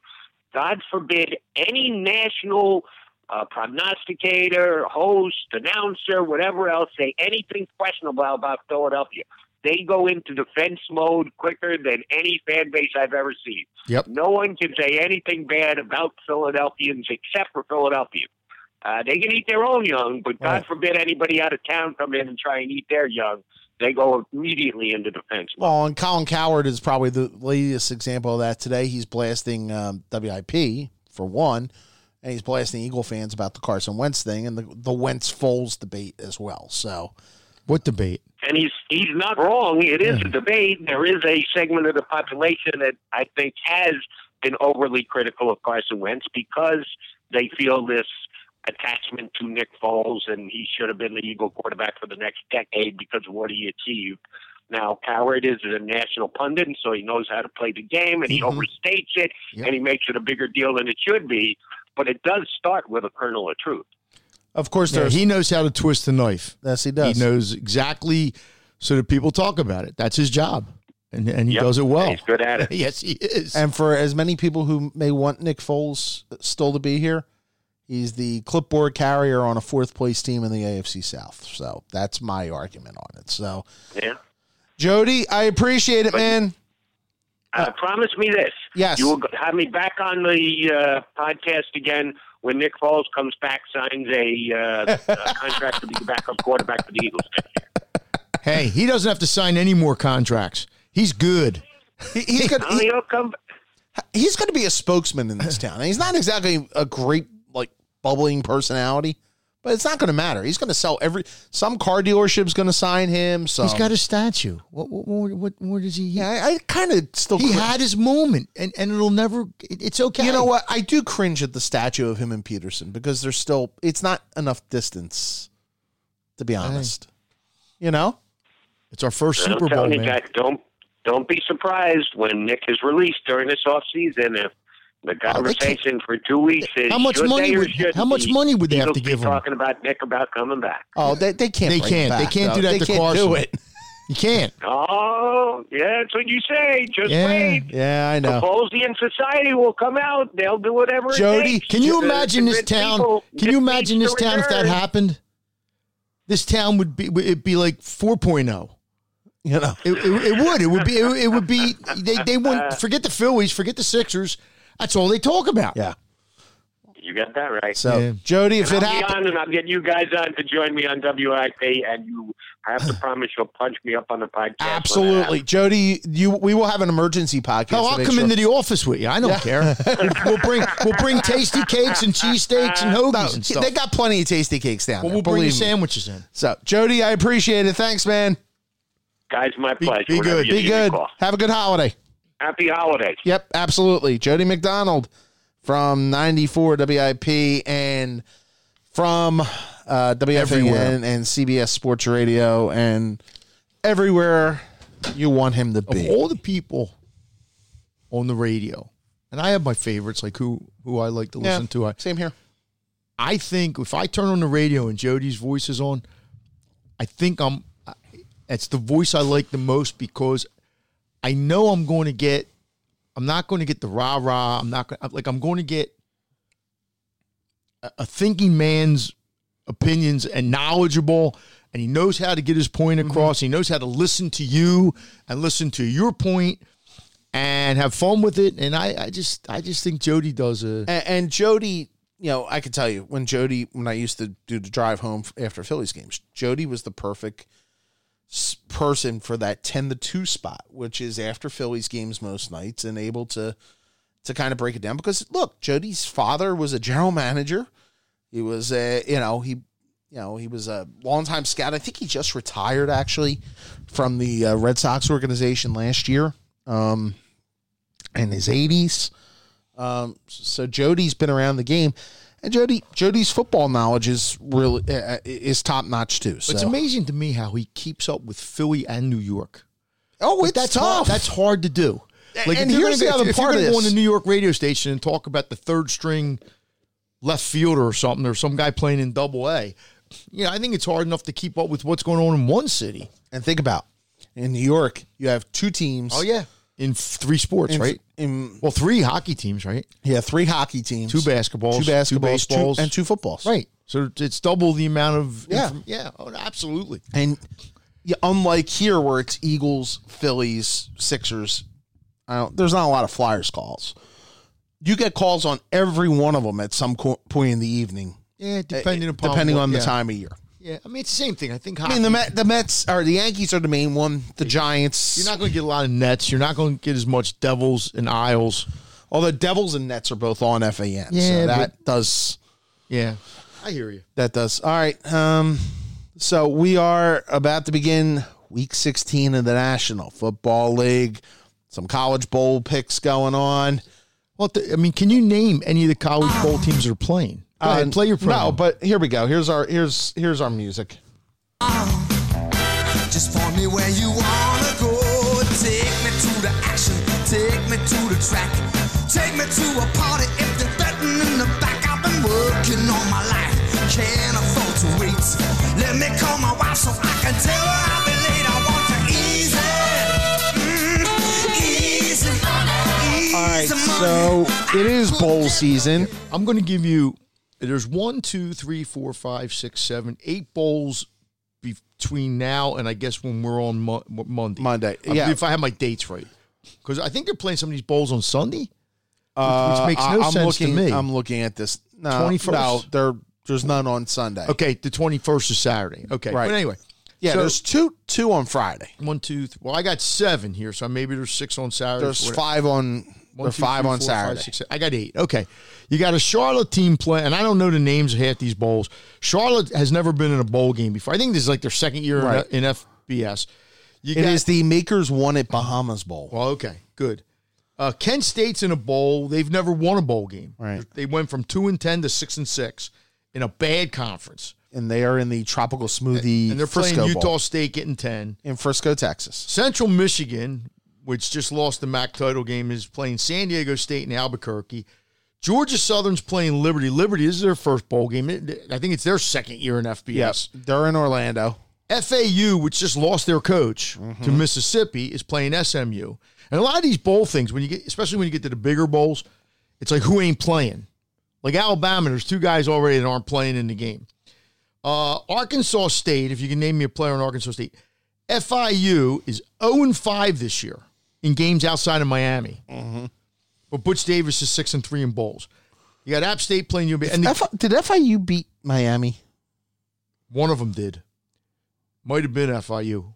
God forbid any national uh, prognosticator, host, announcer, whatever else, say anything questionable about Philadelphia. They go into defense mode quicker than any fan base I've ever seen. Yep. No one can say anything bad about Philadelphians except for Philadelphia. Uh, they can eat their own young, but God right. forbid anybody out of town come in and try and eat their young. They go immediately into defense mode. Well, and Colin Cowherd is probably the latest example of that today. He's blasting um, W I P, for one, and he's blasting Eagle fans about the Carson Wentz thing and the, the Wentz-Foles debate as well. So, what debate? And he's he's not wrong. It is yeah. a debate. There is a segment of the population that I think has been overly critical of Carson Wentz because they feel this attachment to Nick Foles and he should have been the Eagle quarterback for the next decade because of what he achieved. Now, Cowherd is a national pundit, so he knows how to play the game, and he mm-hmm. overstates it, yep. and he makes it a bigger deal than it should be. But it does start with a kernel of truth. Of course, yeah, he knows how to twist the knife. Yes, he does. He knows exactly so that people talk about it. That's his job, and and he yep. does it well. He's good at it. Yes, he is. And for as many people who may want Nick Foles still to be here, he's the clipboard carrier on a fourth-place team in the A F C South. So that's my argument on it. So, yeah, Jody, I appreciate it, but, man. Uh, uh, promise me this. Yes. You will have me back on the uh, podcast again when Nick Foles comes back, signs a uh, uh, contract to be the backup quarterback for the Eagles next year. Hey, he doesn't have to sign any more contracts. He's good. He, he's going he, he's to be a spokesman in this town. And he's not exactly a great, like, bubbling personality, but it's not going to matter. He's going to sell every – some car dealership's going to sign him. So. He's got a statue. What what more what, what does he – Yeah, I, I kind of still – He cringe. had his moment, and, and it'll never it, – it's okay. You know what? I do cringe at the statue of him and Peterson because there's still – it's not enough distance, to be honest. Right. You know? It's our first I'm Super Bowl, man. Jack, don't, don't be surprised when Nick is released during this offseason if – The conversation oh, for two weeks is how much money would how much be, money would they have to give them? Talking about Nick about coming back. Oh, they they can't. They can't. Back, they can't though. do that. They to can't Carson. do it. You can't. Oh, yeah, that's what you say. Just yeah, wait. Yeah, I know. The Folesian society will come out. They'll do whatever. Jody, it takes can you imagine this town? Can you imagine this town if that happened? This town would be it'd be like four point oh. You know, it, it, it would. It would be. It, it would be. They they wouldn't forget the Phillies. Forget the Sixers. That's all they talk about. Yeah. You got that right. So, yeah. Jody, if and it I'll happens. I'll be on and I'll get you guys on to join me on W I P, and you I have to promise you'll punch me up on the podcast. Absolutely. Jody, you, we will have an emergency podcast. No, I'll come sure. into the office with you. I don't yeah. care. we'll bring we'll bring tasty cakes and cheesesteaks and hoagies no, and stuff. They got plenty of tasty cakes down well, there. We'll bring you sandwiches in. So, Jody, I appreciate it. Thanks, man. Guys, my pleasure. Be, be good. Be good. Have a good holiday. Happy holidays. Yep, absolutely. Jody McDonald from ninety-four W I P and from uh, W F A N and C B S Sports Radio and everywhere you want him to be. Of all the people on the radio, and I have my favorites, like who, who I like to listen yeah, to. I, same here. I think if I turn on the radio and Jody's voice is on, I think I'm. It's the voice I like the most because I know I'm going to get, I'm not going to get the rah-rah. I'm not going to, like, I'm going to get a, a thinking man's opinions and knowledgeable, and he knows how to get his point across. Mm-hmm. He knows how to listen to you and listen to your point and have fun with it. And I, I just, I just think Jody does a. And, and Jody, you know, I can tell you when Jody, when I used to do the drive home after Phillies games, Jody was the perfect person for that ten to two spot, which is after Phillies games most nights, and able to to kind of break it down. Because look, Jody's father was a general manager. He was a, you know, he, you know, he was a longtime scout. I think he just retired actually from the uh, Red Sox organization last year, um, in his eighties. Um, so Jody's been around the game. And Jody, Jody's football knowledge is really uh, is top notch too. So. It's amazing to me how he keeps up with Philly and New York. Oh, it's that's tough. Hard, that's hard to do. Like, and here's the other part of this: go on the New York radio station and talk about the third string left fielder or something, or some guy playing in Double A. You know, I think it's hard enough to keep up with what's going on in one city. And think about in New York, you have two teams. Oh yeah. In three sports, in, right? In, well, three hockey teams, right? Yeah, three hockey teams. Two basketballs. Two basketballs. Two baseballs, two, and two footballs. Right. So it's double the amount of... Yeah. Inf- yeah, oh, absolutely. And yeah, unlike here where it's Eagles, Phillies, Sixers, I don't, there's not a lot of Flyers calls. You get calls on every one of them at some co- point in the evening. Yeah, depending uh, upon... Depending what, on the yeah. time of year. Yeah, I mean, it's the same thing. I think hockey. I mean, the Met, the Mets, or the Yankees are the main one. The Giants. You're not going to get a lot of Nets. You're not going to get as much Devils and Isles. Although Devils and Nets are both on F A N. Yeah, so that but, does. Yeah, I hear you. That does. All right. Um, so we are about to begin week sixteen of the National Football League. Some college bowl picks going on. Well, the, I mean, can you name any of the college bowl teams that are playing? Go ahead, play your promo. No, but here we go. Here's our here's here's our music. Oh, just point me where you wanna go. Take me to the action. Take me to the track. Take me to a party if they're betting in the back. I've been working all my life. Can't afford to wait. Let me call my wife so I can tell her I'll be late. I want to easy, mm, easy, easy. All right, so it is bowl season. I'm gonna give you. There's one, two, three, four, five, six, seven, eight bowls between now and I guess when we're on Mo- Monday. Monday, I yeah. If I have my dates right, because I think they're playing some of these bowls on Sunday, which, uh, which makes no I'm sense looking, to me. I'm looking at this. No, twenty-first. No, there, there's none on Sunday. Okay, the twenty-first is Saturday. Okay, right. But anyway, yeah, so there's two, two on Friday. One, two. Th- well, I got seven here, so maybe there's six on Saturday. There's five on. One, or two, five three, on four, Saturday. Five, six, I got eight. Okay. You got a Charlotte team play, and I don't know the names of half these bowls. Charlotte has never been in a bowl game before. I think this is like their second year right. in, in F B S. You it got, is the Makers Won at Bahamas Bowl. Well, okay. Good. Uh, Kent State's in a bowl. They've never won a bowl game. Right. They went from two and ten to six and six in a bad conference. And they are in the Tropical Smoothie And they're Frisco playing Utah Bowl. State getting ten. In Frisco, Texas. Central Michigan, which just lost the M A C title game, is playing San Diego State in Albuquerque. Georgia Southern's playing Liberty. Liberty, this is their first bowl game. I think it's their second year in F B S. Yes, they're in Orlando. F A U, which just lost their coach mm-hmm. to Mississippi, is playing S M U. And a lot of these bowl things, when you get, especially when you get to the bigger bowls, it's like who ain't playing. Like Alabama, there's two guys already that aren't playing in the game. Uh, Arkansas State, if you can name me a player in Arkansas State. F I U is oh and five this year in games outside of Miami. Mm-hmm. But Butch Davis is six and three in bowls. You got App State playing U B I. And the, F- did F I U beat Miami? One of them did. Might have been F I U.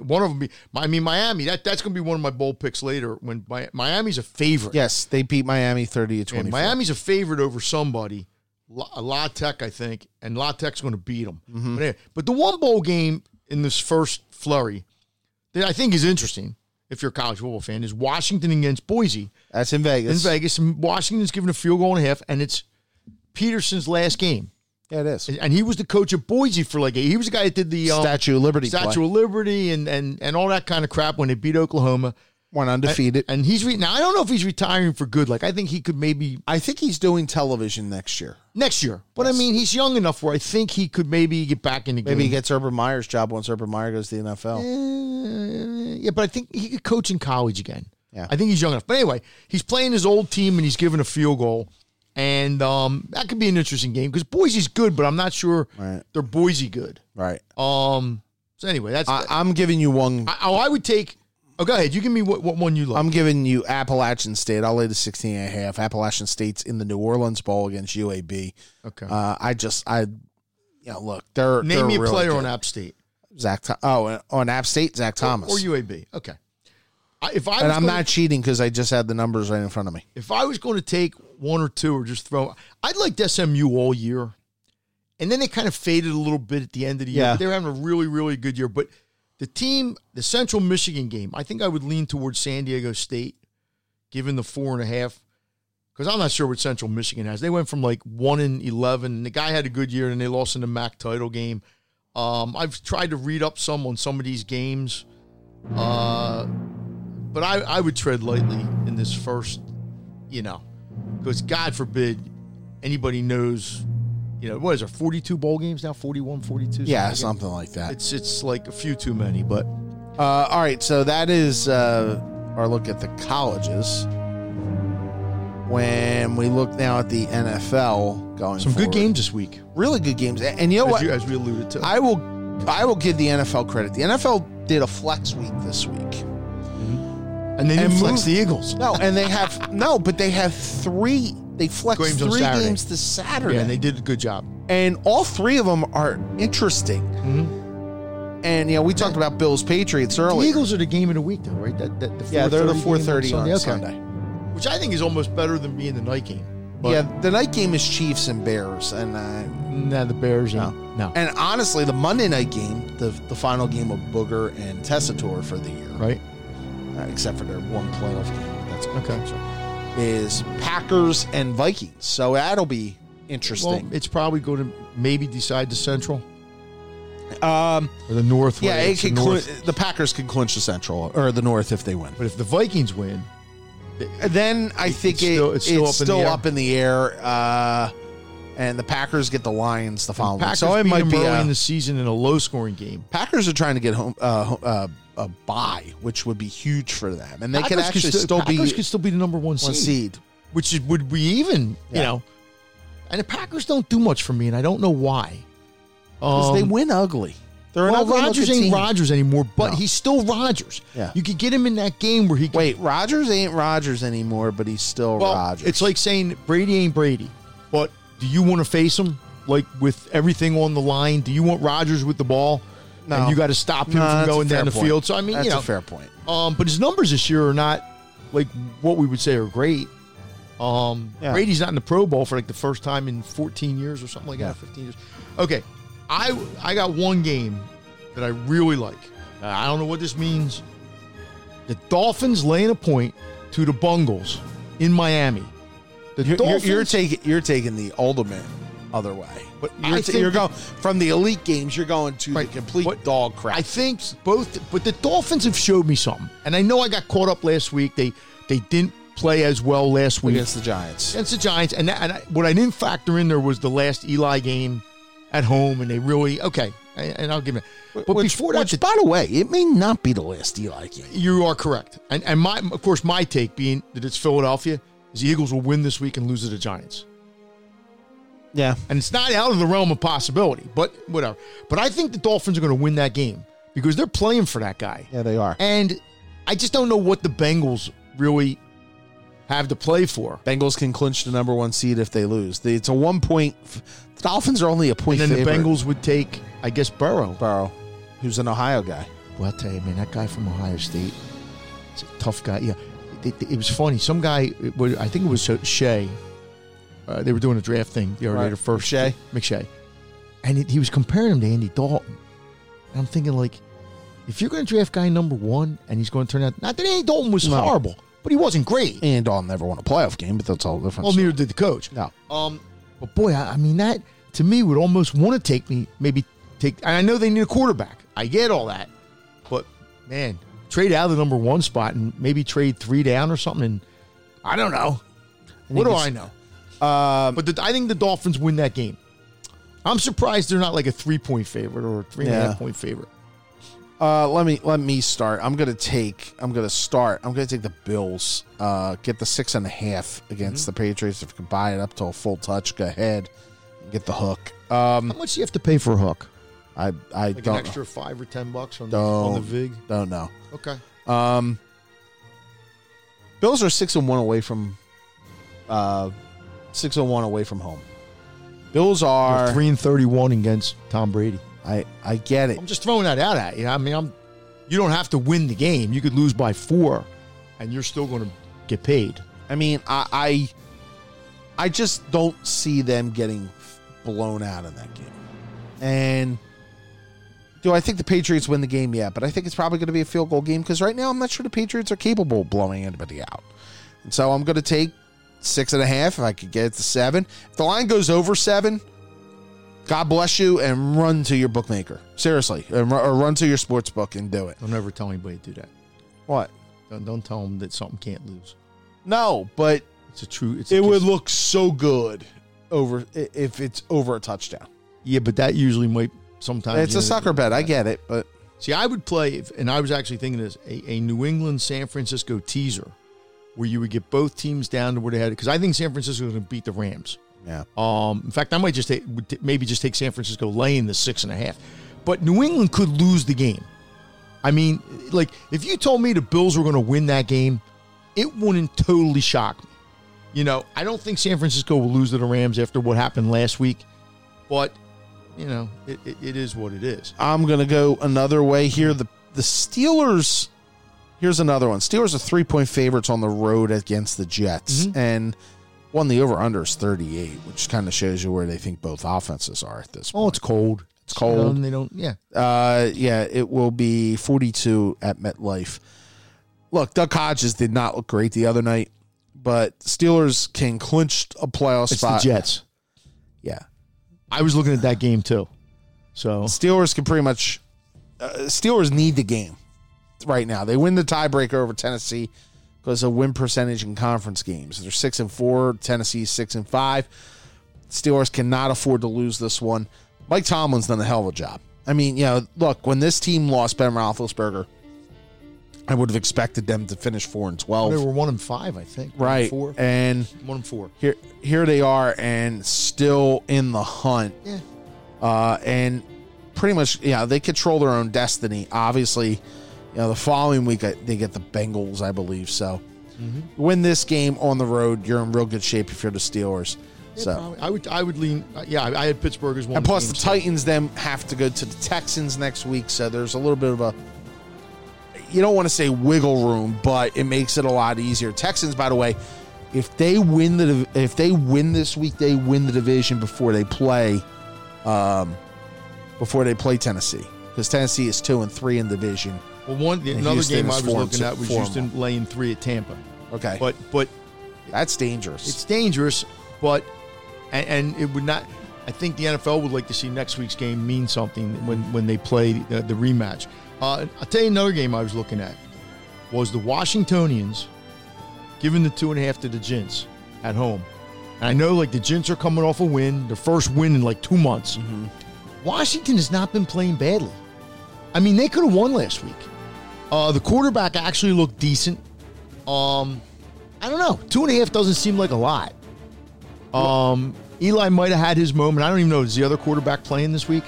One of them, be, I mean, Miami. That that's going to be one of my bold picks later. When Mi- Miami's a favorite. Yes, they beat Miami thirty to twenty-four. And Miami's a favorite over somebody, La, La Tech, I think, and La Tech's going to beat them. Mm-hmm. But, anyway, but the one bowl game in this first flurry that I think is interesting, if you're a college football fan, is Washington against Boise. That's in Vegas. In Vegas, and Washington's given a field goal and a half, and it's Peterson's last game. Yeah, it is. And he was the coach at Boise for like eight. He was the guy that did the um, Statue of Liberty Statue play. of Liberty and, and and all that kind of crap when they beat Oklahoma. Went undefeated. And, and he's re- now I don't know if he's retiring for good. Like I think he could maybe I think he's doing television next year. Next year. But yes. I mean he's young enough where I think he could maybe get back in the game. Maybe he gets Urban Meyer's job once Urban Meyer goes to the N F L. Uh, yeah, but I think he could coach in college again. Yeah. I think he's young enough. But anyway, he's playing his old team and he's giving a field goal. And um, that could be an interesting game because Boise's good, but I'm not sure right. they're Boise good. Right. Um. So anyway, that's I, I'm giving you one. I, oh, I would take. Oh, go ahead. You give me what, what one you like. I'm giving you Appalachian State. I'll lay the sixteen and a half. Appalachian State's in the New Orleans Bowl against U A B. Okay. Uh, I just I, you know, look, they're name they're me a really player good. on App State. Zach. Oh, on App State, Zach Thomas or, or U A B. Okay. I, if I and was I'm going, not cheating because I just had the numbers right in front of me. If I was going to take one or two or just throw, I'd like S M U all year. And then they kind of faded a little bit at the end of the year. Yeah. But they were having a really, really good year. But the team, the Central Michigan game, I think I would lean towards San Diego State, given the four and a half, because I'm not sure what Central Michigan has. They went from like one and eleven. And the guy had a good year, and they lost in the M A C title game. Um, I've tried to read up some on some of these games. Uh... But I, I would tread lightly in this first, you know, because God forbid anybody knows, you know, what is there, forty-two bowl games now, forty-one, forty-two? Yeah, something like that. It's it's like a few too many, but. Uh, all right, so that is uh, our look at the colleges. When we look now at the N F L going Some forward, good games this week. Really good games. And you know as what? You, as we alluded to. I will, I will give the N F L credit. The N F L did a flex week this week. And they didn't flex the Eagles. No, and they have no, but they have three. They flexed games three games this Saturday. Yeah, and they did a good job. And all three of them are interesting. Mm-hmm. And you know, we talked about Bills Patriots earlier. The Eagles are the game of the week, though, right? That, that the yeah, they're the four thirty on, on Sunday, okay. Which I think is almost better than being the night game. But yeah, the night game is Chiefs and Bears, and uh, no, the Bears, no, no. And honestly, the Monday night game, the the final game of Booger and Tessitore for the year, right? Except for their one playoff game. That's okay. Concern, is Packers and Vikings. So that'll be interesting. Well, it's probably going to maybe decide the Central. Um, or the North. Yeah, it can the, North. Cl- the Packers can clinch the Central or the North if they win. But if the Vikings win, they, then I think it's, it, still, it's, still, it's up still up in the air. Uh, and the Packers get the Lions the following. The so it might be early in the season in a low-scoring game. Packers are trying to get home. Uh, uh, A bye, which would be huge for them, and they Packers could actually could still, still be could still be the number one, one seed. seed, which is, would be even, yeah. you know. And the Packers don't do much for me, and I don't know why. Because um, they win ugly. They're well, Rodgers ain't team. Rodgers anymore, but no. he's still Rodgers. Yeah. You could get him in that game where he could, wait. Rodgers ain't Rodgers anymore, but he's still well, Rodgers. It's like saying Brady ain't Brady, but do you want to face him like with everything on the line? Do you want Rodgers with the ball? No. And you got to stop him no, from going down the point. field. So, I mean, that's you know. That's a fair point. Um, but his numbers this year are not, like, what we would say are great. Um, yeah. Brady's not in the Pro Bowl for, like, the first time in fourteen years or something like yeah. that, fifteen years. Okay. I I got one game that I really like. Uh, I don't know what this means. The Dolphins laying a point to the Bungles in Miami. The you're, Dolphins, you're, you're, taking, you're taking the ultimate other way. But you're, t- you're going from the elite games. You're going to right, the complete but, dog crap. I think both, but the Dolphins have showed me something, and I know I got caught up last week. They they didn't play as well last week against the Giants. Against the Giants, and that, and I, what I didn't factor in there was the last Eli game at home, and they really okay. And, and I'll give it. But which, before that, which, the, by the way, it may not be the last Eli game. You are correct, and and my of course my take being that it's Philadelphia is the Eagles will win this week and lose to the Giants. Yeah. And it's not out of the realm of possibility, but whatever. But I think the Dolphins are going to win that game because they're playing for that guy. Yeah, they are. And I just don't know what the Bengals really have to play for. Bengals can clinch the number one seed if they lose. It's a one point. The Dolphins are only a point favorite. And then favorite. The Bengals would take, I guess, Burrow. Burrow. who's an Ohio guy. Well, I'll tell you, man, that guy from Ohio State, it's a tough guy. Yeah, it, it, it was funny. Some guy, it was, I think it was Shea. Uh, they were doing a draft thing. They already right. had a first. McShay. McShay. And it, he was comparing him to Andy Dalton. And I'm thinking, like, if you're going to draft guy number one and he's going to turn out, not that Andy Dalton was no. horrible, but he wasn't great. Andy Dalton never won a playoff game, but that's all different. Well, neither did the coach. No. Um, but, boy, I, I mean, that, to me, would almost want to take me, maybe take, and I know they need a quarterback. I get all that. But, man, trade out of the number one spot and maybe trade three down or something. And I don't know. I what do I know? Um, but the, I think the Dolphins win that game. I'm surprised they're not like a three-point favorite or a three-and-a-half-point yeah. favorite. Uh, let me let me start. I'm gonna take. I'm gonna start. I'm gonna take the Bills. Uh, get the six and a half against mm-hmm. the Patriots. If you can buy it up to a full touch, go ahead. Get the hook. Um, How much do you have to pay for a hook? I I like don't an extra know. five or ten bucks on the, on the vig. Don't know. Okay. Um, Bills are six and one away from. Uh, Six and one away from home. Bills are You're three and thirty-one against Tom Brady. I, I get it. I'm just throwing that out at you. I mean, I'm. You don't have to win the game. You could lose by four, and you're still going to get paid. I mean, I, I, I just don't see them getting blown out in that game. And do I think the Patriots win the game? Yeah, but I think it's probably going to be a field goal game because right now I'm not sure the Patriots are capable of blowing anybody out. And so I'm going to take. Six and a half, if I could get it to seven. If the line goes over seven, God bless you and run to your bookmaker. Seriously. Or run to your sports book and do it. Don't ever tell anybody to do that. What? Don't, don't tell them that something can't lose. No, but it's a true. It's a it kiss. Would look so good over if it's over a touchdown. Yeah, but that usually might sometimes. It's a soccer bet. I get it. But see, I would play, if, and I was actually thinking this, a, a New England San Francisco teaser. Where you would get both teams down to where they had it. Because I think San Francisco is going to beat the Rams. Yeah. Um, in fact, I might just take, maybe just take San Francisco laying the six and a half. But New England could lose the game. I mean, like, if you told me the Bills were going to win that game, it wouldn't totally shock me. You know, I don't think San Francisco will lose to the Rams after what happened last week. But, you know, it, it, it is what it is. I'm going to go another way here. The, the Steelers... Here's another one. Steelers are three-point favorites on the road against the Jets. Mm-hmm. And one, the over-under is thirty-eight, which kind of shows you where they think both offenses are at this point. Oh, it's cold. It's cold. Um, they don't, yeah. Uh, yeah, it will be forty-two at MetLife. Look, Duck Hodges did not look great the other night, but Steelers can clinch a playoff it's spot. It's the Jets. Yeah. I was looking at that game, too. So Steelers can pretty much uh, – Steelers need the game. Right now, they win the tiebreaker over Tennessee because of win percentage in conference games. They're six and four. Tennessee six and five. Steelers cannot afford to lose this one. Mike Tomlin's done a hell of a job. I mean, you know, look, when this team lost Ben Roethlisberger, I would have expected them to finish four and twelve. They were one and five, I think. Right, four and one and four. Here, here they are, and still in the hunt. Yeah, uh, and pretty much, yeah, they control their own destiny. Obviously. You know, the following week, they get the Bengals, I believe. So, mm-hmm. win this game on the road, you're in real good shape if you're the Steelers. Yeah, so probably. I would I would lean, yeah, I had Pittsburgh as one. And plus, the, the Titans, so. Them, have to go to the Texans next week. So, there's a little bit of a, you don't want to say wiggle room, but it makes it a lot easier. Texans, by the way, if they win the if they win this week, they win the division before they play, um, before they play Tennessee. Because Tennessee is two and three in the division. Well, one the, another Houston game I was looking at was Houston laying three at Tampa. Okay, but but that's dangerous. It's dangerous, but and, and it would not. I think the N F L would like to see next week's game mean something when when they play the, the rematch. Uh, I'll tell you another game I was looking at was the Washingtonians giving the two and a half to the Gents at home. And I know like the Gents are coming off a win, their first win in like two months. Mm-hmm. Washington has not been playing badly. I mean, they could have won last week. Uh, the quarterback actually looked decent. Um, I don't know. Two and a half doesn't seem like a lot. Um, Eli might have had his moment. I don't even know. Is the other quarterback playing this week?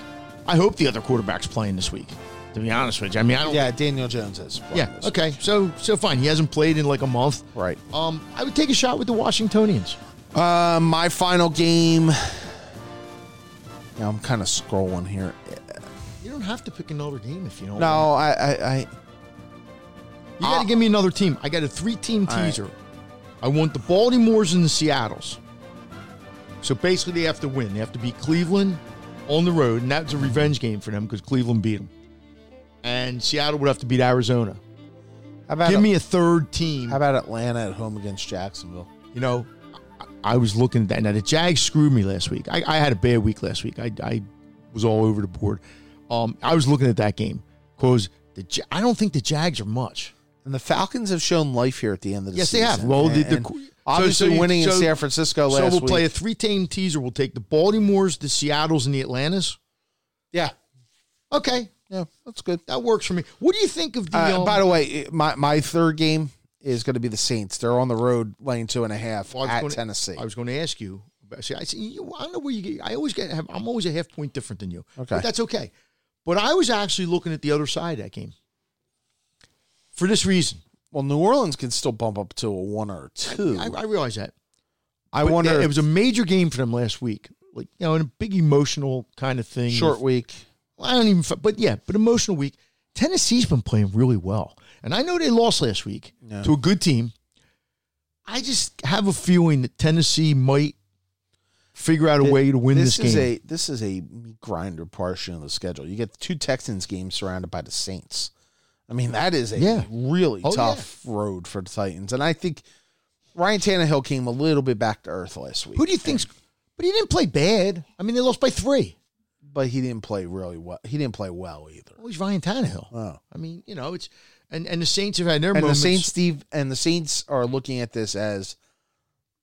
I hope the other quarterback's playing this week, to be honest with you. I mean, I don't. Yeah, Daniel Jones is. Yeah, okay. So, so fine. He hasn't played in like a month. Right. Um, I would take a shot with the Washingtonians. Uh, my final game. Now I'm kind of scrolling here. You don't have to pick another game if you don't. No, want. I, I, I. You got to give me another team. I got a three-team teaser. Right. I want the Baltimores and the Seattles. So basically, they have to win. They have to beat Cleveland on the road, and that's a revenge game for them because Cleveland beat them. And Seattle would have to beat Arizona. How about give a, me a third team. How about Atlanta at home against Jacksonville? You know, I, I was looking at that. Now, the Jags screwed me last week. I, I had a bad week last week. I, I was all over the board. Um, I was looking at that game because the, I don't think the Jags are much. And the Falcons have shown life here at the end of the yes, season. Yes, they have. Well, and, the, the, obviously so, so winning so, in San Francisco last week. So we'll week. play a three-team teaser. We'll take the Baltimores, the Seattles, and the Atlantas. Yeah. Okay. Yeah, that's good. That works for me. What do you think of the... Uh, um, by the way, my, my third game is going to be the Saints. They're on the road laying two and a half well, at gonna, Tennessee. I was going to ask you. See, I, see, you, I don't know where you get... I always get... I'm always a half point different than you. Okay. But that's okay. But I was actually looking at the other side of that game. For this reason. Well, New Orleans can still bump up to a one or a two. I, I, I realize that. I but wonder... That, it was a major game for them last week. Like, you know, and a big emotional kind of thing. Short with, week. I don't even, but yeah, but emotional week. Tennessee's been playing really well. And I know they lost last week yeah. to a good team. I just have a feeling that Tennessee might figure out a way to win this, this is game. A, this is a grinder portion of the schedule. You get two Texans games surrounded by the Saints. I mean, that is a yeah. really oh, tough yeah. road for the Titans. And I think Ryan Tannehill came a little bit back to earth last week. Who do you think's, but he didn't play bad. I mean, they lost by three. But he didn't play really well. He didn't play well either. Well, he's Ryan Tannehill. Oh. I mean, you know, it's and, and the Saints have had their and moments. The Saints, Steve, and the Saints are looking at this as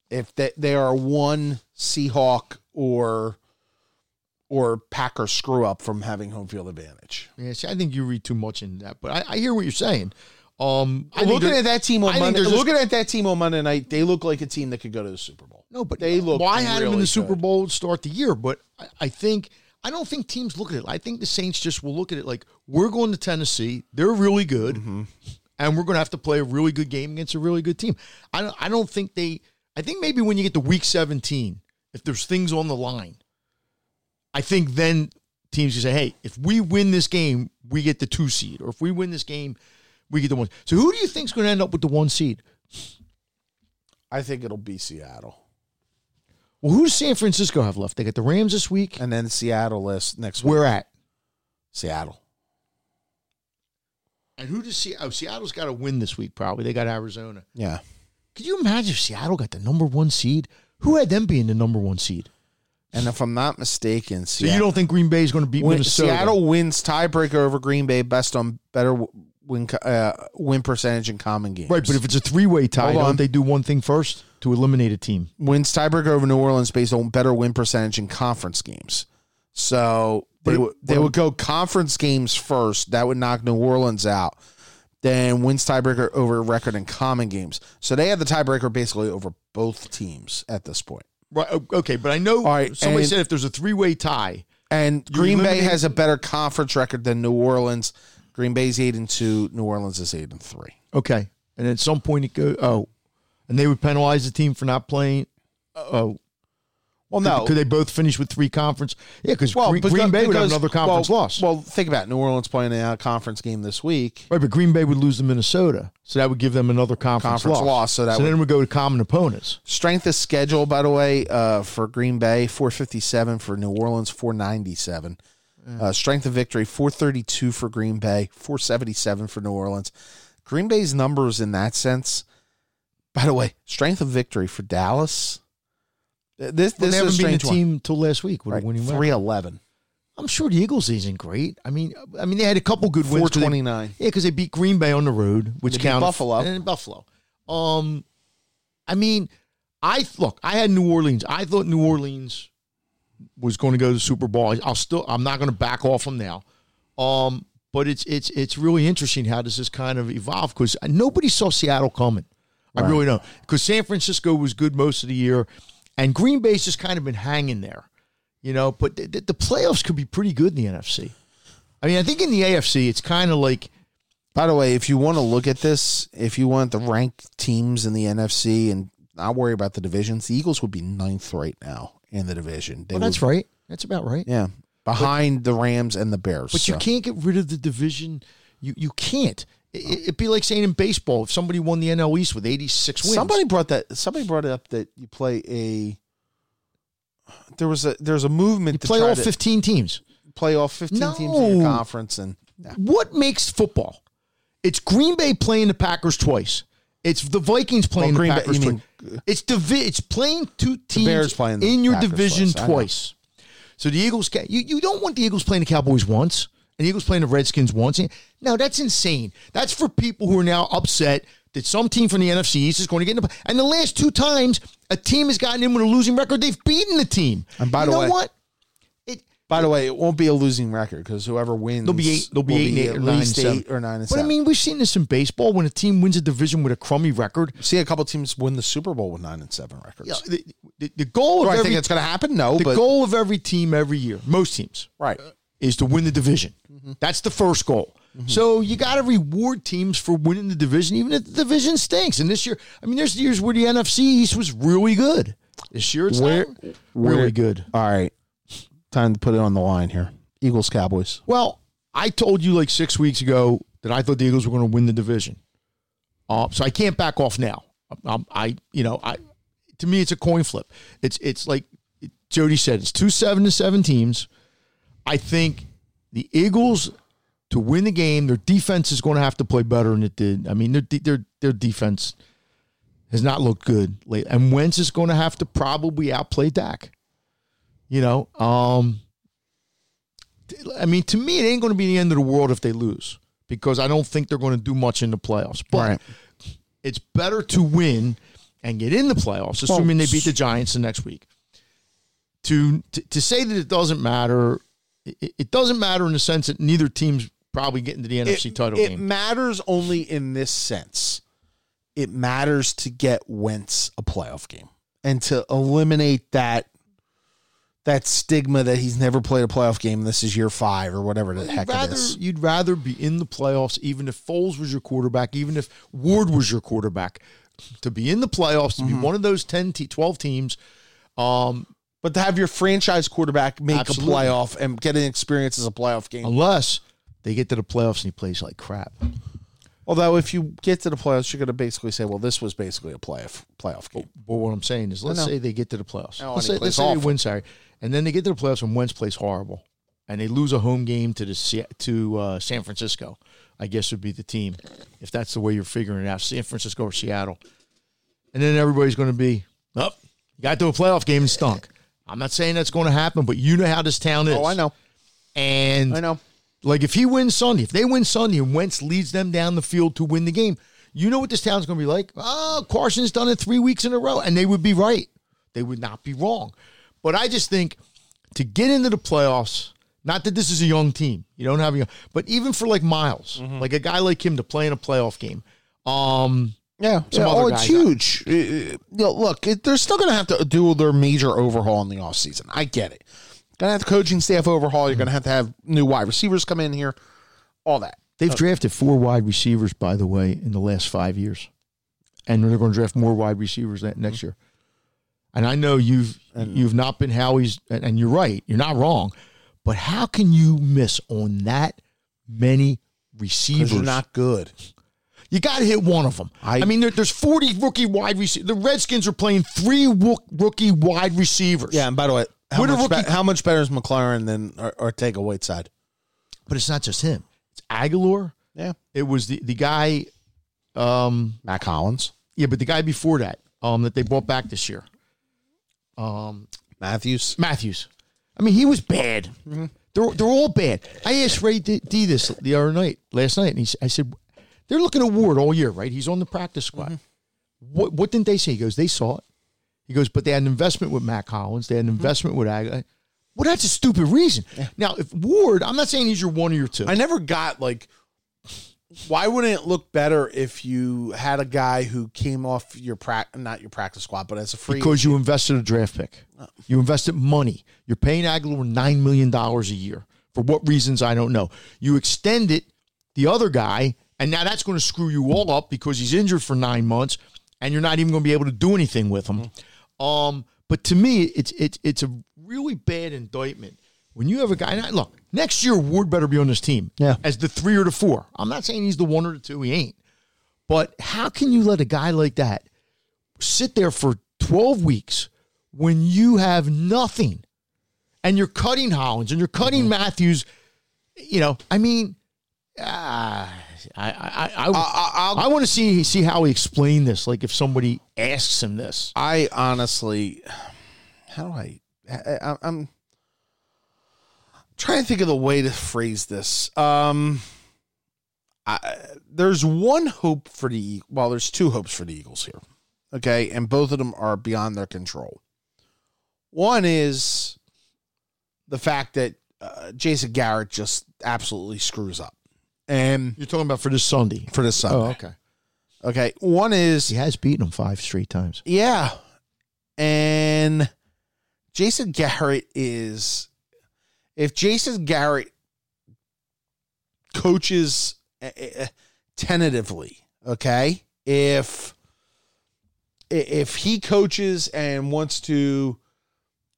if they, they are one Seahawk or or Packer screw up from having home field advantage. Yeah, see, I think you read too much into that, but I, I hear what you're saying. Um, I looking at that team on I Monday. Looking at that team on Monday night, they look like a team that could go to the Super Bowl. No, but they look. Well, I had really them in the Super Bowl to start the year, but I, I think. I don't think teams look at it. I think the Saints just will look at it like, we're going to Tennessee. They're really good. Mm-hmm. And we're going to have to play a really good game against a really good team. I don't, I don't think they – I think maybe when you get to week seventeen, if there's things on the line, I think then teams can say, hey, if we win this game, we get the two seed. Or if we win this game, we get the one. So who do you think's going to end up with the one seed? I think it'll be Seattle. Well, who does San Francisco have left? They got the Rams this week. And then Seattle list next week. Where at? Seattle. And who does Seattle? Oh, Seattle's got to win this week, probably. They got Arizona. Yeah. Could you imagine if Seattle got the number one seed? Who had them being the number one seed? And if I'm not mistaken, Seattle. So you don't think Green Bay is going to beat win, Minnesota? Seattle wins tiebreaker over Green Bay best on better win uh, win percentage in common games. Right, but if it's a three-way tie, don't they do one thing first? To eliminate a team. Wins tiebreaker over New Orleans based on better win percentage in conference games. So they, w- they would go conference games first. That would knock New Orleans out. Then wins tiebreaker over record in common games. So they have the tiebreaker basically over both teams at this point. Right. Okay, but I know right, somebody and, said if there's a three-way tie. And Green Bay has a better conference record than New Orleans. Green Bay's eight and two. New Orleans is eight and three. Okay. And at some point it goes... Oh. And they would penalize the team for not playing. Oh, well, no. Could, could they both finish with three conference? Yeah, cause well, Green, because Green Bay because, would have another conference well, loss. Well, think about it. New Orleans playing a conference game this week. Right, but Green Bay would lose to Minnesota, so that would give them another conference, conference loss. loss. So, that so would, then we would go to common opponents. Strength of schedule, by the way, uh, for Green Bay, four fifty-seven. For New Orleans, four ninety-seven. Mm. Uh, strength of victory, four thirty-two for Green Bay, four seventy-seven for New Orleans. Green Bay's numbers in that sense... By the way, strength of victory for Dallas. This this well, is been a team until last week. Right. Three eleven. I'm sure the Eagles isn't great. I mean, I mean they had a couple good wins. Four twenty nine. Yeah, because they beat Green Bay on the road, which they counted. Buffalo and Buffalo. Um, I mean, I look. I had New Orleans. I thought New Orleans was going to go to the Super Bowl. I'll still. I'm not going to back off them now. Um, but it's it's it's really interesting how this has kind of evolved because nobody saw Seattle coming. I right. really don't. Because San Francisco was good most of the year, and Green Bay's just kind of been hanging there, you know. But the, the playoffs could be pretty good in the N F C. I mean, I think in the A F C, it's kind of like... By the way, if you want to look at this, if you want the ranked teams in the N F C and not worry about the divisions, the Eagles would be ninth right now in the division. They well, that's would, right. That's about right. Yeah. behind but, the Rams and the Bears. But so. you can't get rid of the division. You you can't. It, it'd be like saying in baseball, if somebody won the N L East with eighty-six wins. Somebody brought that. Somebody brought it up that you play a. There was a there's a movement you to play all to fifteen teams. Play all fifteen no. teams in your conference, and yeah. what makes football? It's Green Bay playing the Packers twice. It's the Vikings playing well, the Packers. Ba- you mean, it's divi- It's playing two teams playing in your Packers division twice. twice. So the Eagles, you, you don't want the Eagles playing the Cowboys once, and the Eagles playing the Redskins once. No, that's insane. That's for people who are now upset that some team from the N F C East is going to get in. The, and the last two times a team has gotten in with a losing record, they've beaten the team. And by you the know way, what? It, by it, the way, it won't be a losing record because whoever wins, they'll be eight, they'll be eight, be eight, eight or nine, eight seven. or nine. And but seven. I mean, we've seen this in baseball when a team wins a division with a crummy record. See, a couple teams win the Super Bowl with nine and seven records. Yeah, the, the, the goal. Do of I every, think it's going to happen? No. The but, goal of every team every year, most teams, right, is to win the division. Mm-hmm. That's the first goal. Mm-hmm. So you got to reward teams for winning the division, even if the division stinks. And this year, I mean, there's years where the N F C East was really good. This year it's where, not where, really good. All right. Time to put it on the line here. Eagles, Cowboys. Well, I told you like six weeks ago that I thought the Eagles were going to win the division. Uh, so I can't back off now. I, I, you know, I, to me, it's a coin flip. It's, it's like Jody said, it's two seven to seven teams. I think the Eagles, to win the game, their defense is going to have to play better than it did. I mean, their their their defense has not looked good lately. And Wentz is going to have to probably outplay Dak. You know, um, I mean, to me, it ain't going to be the end of the world if they lose because I don't think they're going to do much in the playoffs. But right. It's better to win and get in the playoffs, assuming well, they beat the Giants the next week. To, to, to say that it doesn't matter... It doesn't matter in the sense that neither team's probably getting to the N F C it, title it game. It matters only in this sense. It matters to get Wentz a playoff game and to eliminate that that stigma that he's never played a playoff game. This is year five or whatever the you'd heck rather, it is. You'd rather be in the playoffs even if Foles was your quarterback, even if Ward was your quarterback, to be in the playoffs, to mm-hmm. be one of those ten, twelve teams. Um But to have your franchise quarterback make Absolutely. a playoff and get an experience as a playoff game. Unless they get to the playoffs and he plays like crap. Although if you get to the playoffs, you're going to basically say, well, this was basically a playoff playoff game. But what I'm saying is, let's say they get to the playoffs. No, let's say, let's say they win, sorry. And then they get to the playoffs and Wentz plays horrible. And they lose a home game to the to uh, San Francisco, I guess would be the team. If that's the way you're figuring it out, San Francisco or Seattle. And then everybody's going to be, oh, you got to a playoff game and stunk. I'm not saying that's going to happen, but you know how this town is. Oh, I know. And I know. Like, if he wins Sunday, if they win Sunday and Wentz leads them down the field to win the game, you know what this town's going to be like? Oh, Carson's done it three weeks in a row. And they would be right. They would not be wrong. But I just think to get into the playoffs, not that this is a young team. You don't have a young, but even for, like, Miles, mm-hmm. like a guy like him to play in a playoff game, um... Yeah, yeah. Oh, it's huge. It, it, you know, look, it, they're still going to have to do their major overhaul in the offseason. I get it. Going to have the coaching staff overhaul. You're mm-hmm. going to have to have new wide receivers come in here. All that. They've okay. drafted four wide receivers, by the way, in the last five years. And they're going to draft more wide receivers next mm-hmm. year. And I know you've and, you've not been Howie's, and you're right. You're not wrong. But how can you miss on that many receivers? You're not good. You got to hit one of them. I, I mean, there, there's forty rookie wide receivers. The Redskins are playing three rook, rookie wide receivers. Yeah, and by the way, how, much, rookie, be, how much better is McLaurin than Ortega Whiteside? But it's not just him. It's Aguilar. Yeah. It was the, the guy. Um, Mac Hollins. Yeah, but the guy before that um, that they brought back this year. Um, Matthews. Matthews. I mean, he was bad. Mm-hmm. They're, they're all bad. I asked Ray D, D this the other night, last night, and he, I said, they're looking at Ward all year, right? He's on the practice squad. Mm-hmm. What what didn't they say? He goes, they saw it. He goes, but they had an investment with Mac Hollins. They had an investment mm-hmm. with Aguilar. Well, that's a stupid reason. Yeah. Now, if Ward, I'm not saying he's your one or your two. I never got, like, why wouldn't it look better if you had a guy who came off your practice, not your practice squad, but as a free? Because you invested a draft pick. Oh. You invested money. You're paying Aguilar nine million dollars a year. For what reasons, I don't know. You extended the other guy. And now that's going to screw you all up because he's injured for nine months, and you're not even going to be able to do anything with him. Mm-hmm. Um, but to me, it's it's it's a really bad indictment When you have a guy, I, look, next year Ward better be on this team yeah. as the three or the four. I'm not saying he's the one or the two. He ain't. But how can you let a guy like that sit there for twelve weeks when you have nothing and you're cutting Hollins and you're cutting mm-hmm. Matthews? You know, I mean, uh, I, I, I, I, I want to see see how he explained this. Like if somebody asks him this. I honestly, how do I, I I'm. Trying to think of the way to phrase this. Um, I, there's one hope for the well, there's two hopes for the Eagles here, okay, and both of them are beyond their control. One is the fact that uh, Jason Garrett just absolutely screws up, and you're talking about for this Sunday, for this Sunday. Oh, okay, okay. One is he has beaten him five straight times. Yeah, and Jason Garrett is. If Jason Garrett coaches tentatively, okay, if if he coaches and wants to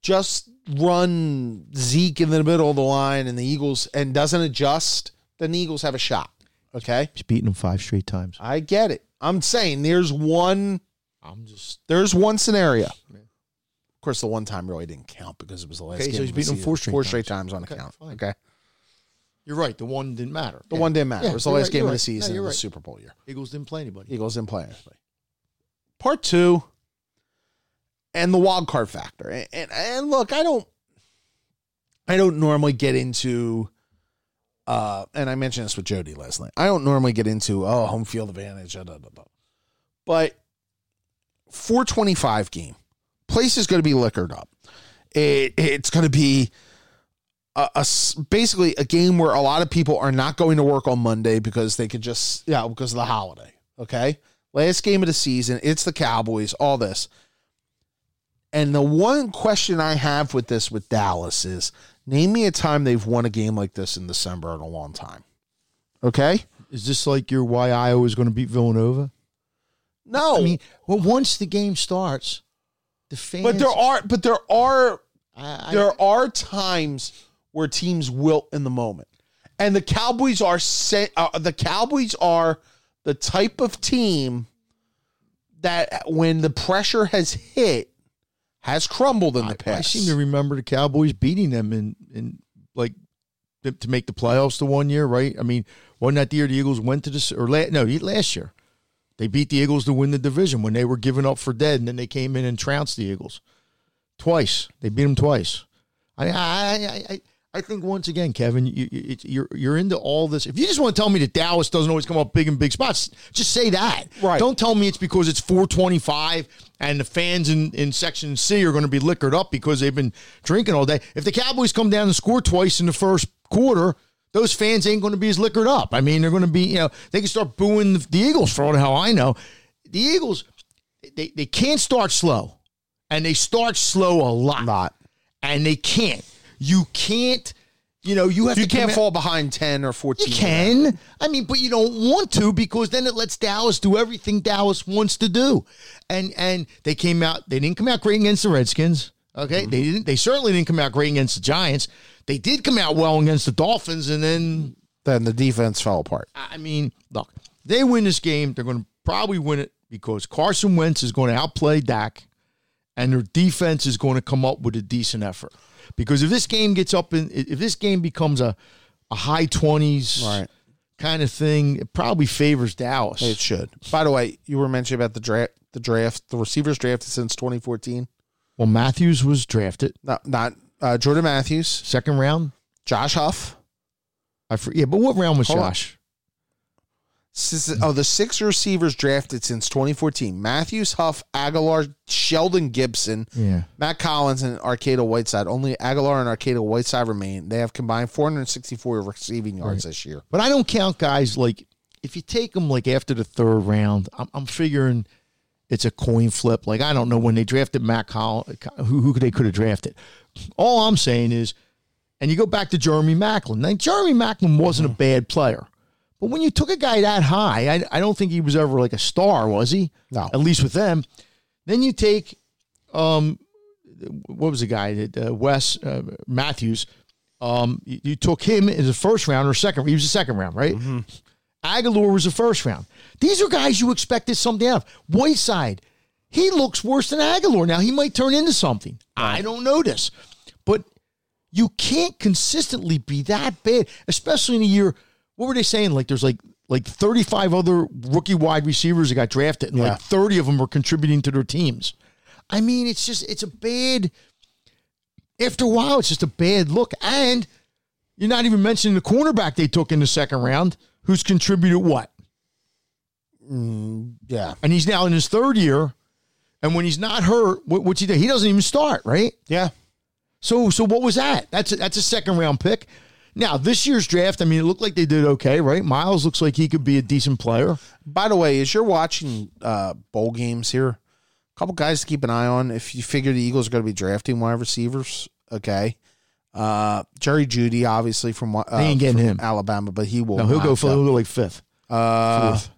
just run Zeke in the middle of the line and the Eagles and doesn't adjust, then the Eagles have a shot, okay? He's beaten them five straight times. I get it. I'm saying there's one. I'm just there's one scenario. Man. Of course, the one time really didn't count because it was the last okay, game. So he's beaten him four straight four straight times, times on okay, account. Fine. Okay, you're right. The one didn't matter. The yeah. one didn't matter. Yeah, it was the last right, game of right. the season. No, it was right. Super Bowl year. Eagles didn't play anybody. Eagles didn't play anybody. Part two, and the wild card factor. And, and and look, I don't, I don't normally get into, uh, and I mentioned this with Jody last night. I don't normally get into oh home field advantage, blah, blah, blah. But four twenty-five game. Place is going to be liquored up. It, it's going to be a, a, basically a game where a lot of people are not going to work on Monday because they could just, yeah, because of the holiday. Okay. Last game of the season. It's the Cowboys, all this. And the one question I have with this, with Dallas is name me a time they've won a game like this in December in a long time. Okay. Is this like your why Iowa is going to beat Villanova? No. I mean, well, once the game starts, the fans. But there are, but there are, I, I, there are times where teams wilt in the moment, and the Cowboys are uh, the Cowboys are the type of team that when the pressure has hit, has crumbled in the I, past. I seem to remember the Cowboys beating them in in like to, to make the playoffs the one year, right? I mean, wasn't that the year the Eagles went to the or la- no last year? They beat the Eagles to win the division when they were given up for dead, and then they came in and trounced the Eagles twice. They beat them twice. I I I, I think once again, Kevin, you, you, you're you're into all this. If you just want to tell me that Dallas doesn't always come up big in big spots, just say that. Right. Don't tell me it's because it's four twenty-five and the fans in, in Section C are going to be liquored up because they've been drinking all day. If the Cowboys come down and score twice in the first quarter, those fans ain't going to be as liquored up. I mean, they're going to be, you know, they can start booing the Eagles for all the hell I know. The Eagles, they, they can't start slow, and they start slow a lot. Not. And they can't. You can't, you know, you have you to. You can't fall behind ten or fourteen. You can. Now. I mean, but you don't want to because then it lets Dallas do everything Dallas wants to do. And and they came out, they didn't come out great against the Redskins. Okay, mm-hmm. they didn't. They certainly didn't come out great against the Giants. They did come out well against the Dolphins, and then then the defense fell apart. I mean, look, they win this game. They're going to probably win it because Carson Wentz is going to outplay Dak, and their defense is going to come up with a decent effort. Because if this game gets up in, if this game becomes a, a high twenties right. kind of thing, it probably favors Dallas. It should. By the way, you were mentioning about the draft. The draft. The receivers drafted since twenty fourteen. Well, Matthews was drafted. No, not uh, Jordan Matthews. Second round. Josh Huff. I for, yeah, but what round was Hold Josh? Since, oh, the six receivers drafted since twenty fourteen. Matthews, Huff, Aguilar, Sheldon Gibson, yeah. Matt Collins, and Arcado Whiteside. Only Aguilar and Arcado Whiteside remain. They have combined four hundred sixty-four receiving yards right. this year. But I don't count guys like, if you take them like after the third round, I'm, I'm figuring... It's a coin flip. Like, I don't know when they drafted Matt Collins, who, who they could have drafted. All I'm saying is, and you go back to Jeremy Maclin. Now, Jeremy Maclin wasn't mm-hmm. a bad player. But when you took a guy that high, I, I don't think he was ever like a star, was he? No. At least with them. Then you take, um, what was the guy? That, uh, Wes uh, Matthews. Um, you, you took him as a first round or second. He was a second round, right? Mm-hmm. Aguilar was a first round. These are guys you expected something out of. Whiteside, he looks worse than Aguilar. Now, he might turn into something. Right. I don't know this. But you can't consistently be that bad, especially in a year. What were they saying? Like, there's like like thirty-five other rookie wide receivers that got drafted, and yeah. like thirty of them were contributing to their teams. I mean, it's just, it's a bad, after a while, it's just a bad look. And you're not even mentioning the cornerback they took in the second round, who's contributed what? Mm, yeah. And he's now in his third year, and when he's not hurt, what, what's he do? He doesn't even start, right? Yeah. So so what was that? That's a, that's a second-round pick. Now, this year's draft, I mean, it looked like they did okay, right? Miles looks like he could be a decent player. By the way, as you're watching uh, bowl games here, a couple guys to keep an eye on. If you figure the Eagles are going to be drafting wide receivers, okay. Uh, Jerry Jeudy, obviously, from, uh, they ain't getting from him. Alabama, but he will. No, he'll go for he'll go like fifth. Uh, fifth.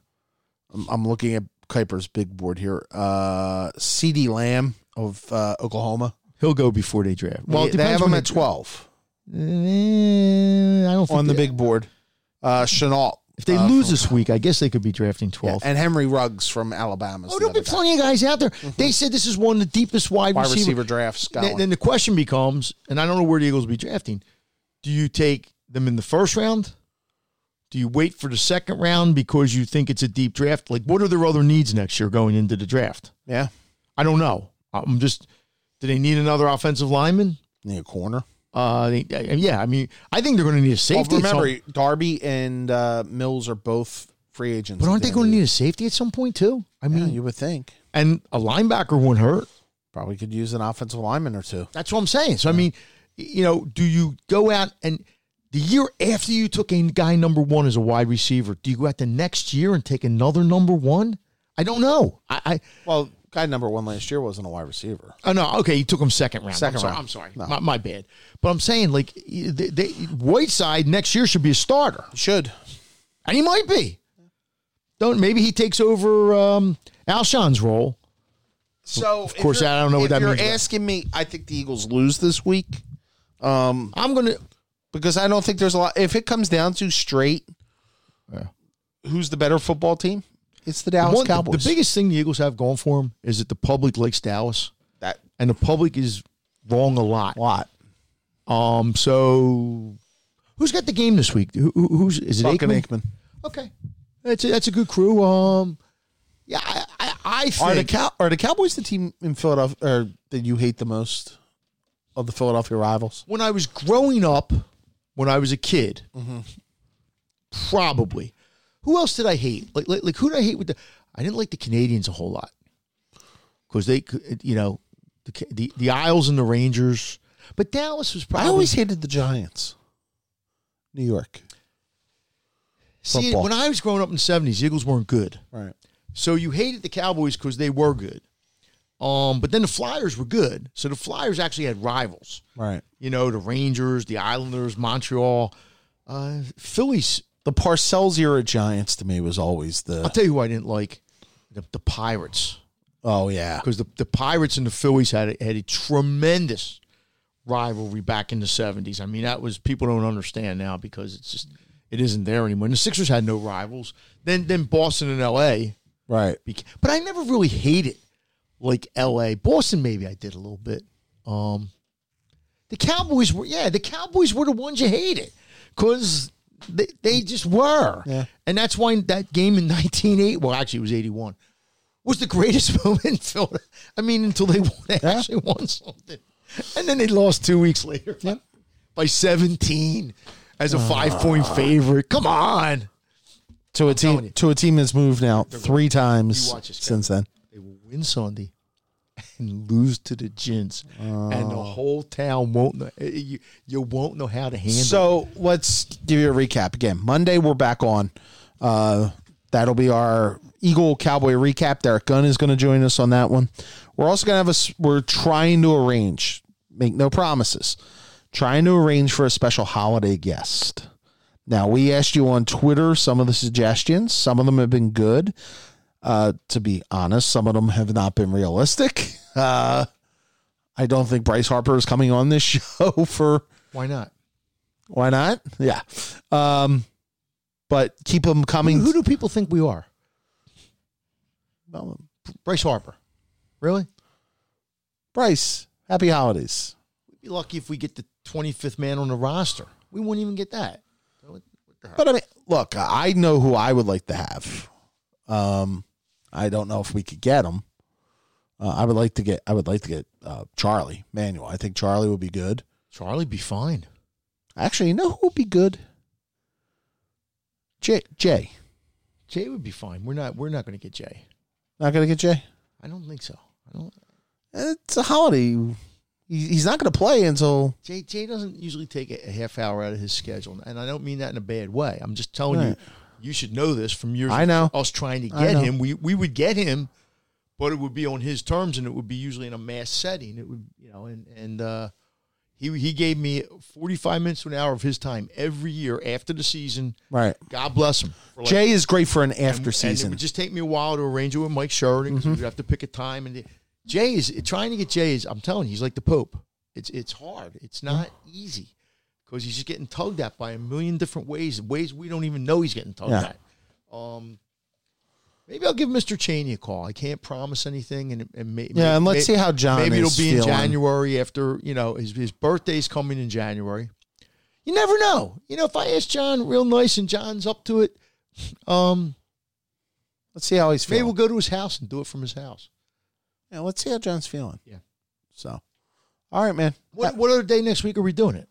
I'm, I'm looking at Kuiper's big board here. Uh, CeeDee Lamb of uh, Oklahoma. He'll go before they draft. Well, they have him at twelve. I don't think on the big board. Uh, Chenault. If they uh, lose this week, I guess they could be drafting twelve. Yeah, and Henry Ruggs from Alabama. Oh, there'll be plenty of guys out there. Mm-hmm. They said this is one of the deepest wide, wide receiver, receiver drafts. Then, then the question becomes, and I don't know where the Eagles will be drafting, do you take them in the first round? Do you wait for the second round because you think it's a deep draft? Like, what are their other needs next year going into the draft? Yeah. I don't know. I'm just, do they need another offensive lineman? Need a corner? Uh, they, yeah, I mean, I think they're going to need a safety. Well, remember, some... Darby and uh, Mills are both free agents. But aren't they going to need a safety at some point, too? I mean, yeah, you would think. And a linebacker wouldn't hurt. Probably could use an offensive lineman or two. That's what I'm saying. So, yeah. I mean, you know, do you go out and the year after you took a guy number one as a wide receiver, do you go out the next year and take another number one? I don't know. I, I Well, guy number one last year wasn't a wide receiver. Oh, no. Okay, you took him second round. Second I'm round. Sorry, I'm sorry. No. My, my bad. But I'm saying, like, they, they, Whiteside next year should be a starter. Should. And he might be. Don't Maybe he takes over um, Alshon's role. So, of course, I don't know what that means. If you're asking me, I think the Eagles lose this week. Um, I'm going to. Because I don't think there's a lot. If it comes down to straight, yeah. who's the better football team? It's the Dallas One, Cowboys. The biggest thing the Eagles have going for them is that the public likes Dallas. That and the public is wrong a lot. A lot. Um. So, who's got the game this week? Who, who's is it? Buck and Aikman? Aikman. Okay, that's a, that's a good crew. Um. Yeah, I I, I think are the Cow- are the Cowboys the team in Philadelphia or that you hate the most of the Philadelphia rivals? When I was growing up, when I was a kid, mm-hmm. probably. Who else did I hate? Like, like, like, who did I hate with the? I didn't like the Canadians a whole lot because they, you know, the, the the Isles and the Rangers. But Dallas was probably. I always hated the Giants. New York. See, football. When I was growing up in the seventies, the Eagles weren't good. Right. So you hated the Cowboys because they were good. Um, but then the Flyers were good, so the Flyers actually had rivals. Right. You know, the Rangers, the Islanders, Montreal, uh, Phillies. The Parcells era Giants to me was always the. I'll tell you who I didn't like, the, the Pirates. Oh yeah, because the, the Pirates and the Phillies had a, had a tremendous rivalry back in the seventies. I mean, that was people don't understand now because it's just it isn't there anymore. And the Sixers had no rivals. Then then Boston and L A. Right, became, but I never really hated like L A. Boston maybe I did a little bit. Um, the Cowboys were yeah the Cowboys were the ones you hated because. They, they just were. Yeah. And that's why that game in nineteen eighty, well, actually, it was eighty-one, was the greatest moment. Until, I mean, until they, won, they yeah. actually won something. And then they lost two weeks later yeah. by seventeen as a uh, five-point favorite. Come on. To a team to a team that's moved now They're three times since then. They will win Sunday and lose to the Gins, uh, and the whole town won't know. You, you won't know how to handle it. So let's give you a recap again. Monday we're back on. Uh, that'll be our Eagle Cowboy recap. Derek Gunn is going to join us on that one. We're also going to have us. We're trying to arrange. Make no promises. Trying to arrange for a special holiday guest. Now we asked you on Twitter some of the suggestions. Some of them have been good. Uh, to be honest, some of them have not been realistic. Uh, I don't think Bryce Harper is coming on this show for... Why not? Why not? Yeah. Um, but keep them coming. Who, who do people think we are? Um, Bryce Harper. Really? Bryce, happy holidays. We'd be lucky if we get the twenty-fifth man on the roster. We wouldn't even get that. So what, what the hell? But, I mean, look, I know who I would like to have. Um, I don't know if we could get him. Uh, I would like to get I would like to get uh, Charlie Manuel. I think Charlie would be good. Charlie'd be fine. Actually, you know who would be good? Jay. Jay. Jay would be fine. We're not we're not going to get Jay. Not going to get Jay? I don't think so. I don't. It's a holiday. He's not going to play until Jay, Jay doesn't usually take a half hour out of his schedule, and I don't mean that in a bad way. I'm just telling right. you. You should know this from years I know. Us trying to get him. We we would get him, but it would be on his terms, and it would be usually in a mass setting. It would, you know, and and uh, he he gave me forty-five minutes to an hour of his time every year after the season. Right. God bless him. Like, Jay is great for an after and, season. And it would just take me a while to arrange it with Mike Sheridan because mm-hmm. we'd have to pick a time. And Jay is trying to get Jay is. I'm telling you, he's like the Pope. It's it's hard. It's not mm-hmm. easy. Because he's just getting tugged at by a million different ways, ways we don't even know he's getting tugged yeah. at. Um, maybe I'll give Mister Cheney a call. I can't promise anything, and, and maybe yeah, and let's may, see how John. Maybe is it'll be feeling. In January after you know his his birthday's coming in January. You never know. You know, if I ask John real nice and John's up to it, um, let's see how he's feeling. Maybe we'll go to his house and do it from his house. Yeah, let's see how John's feeling. Yeah. So, all right, man. What what other day next week are we doing it?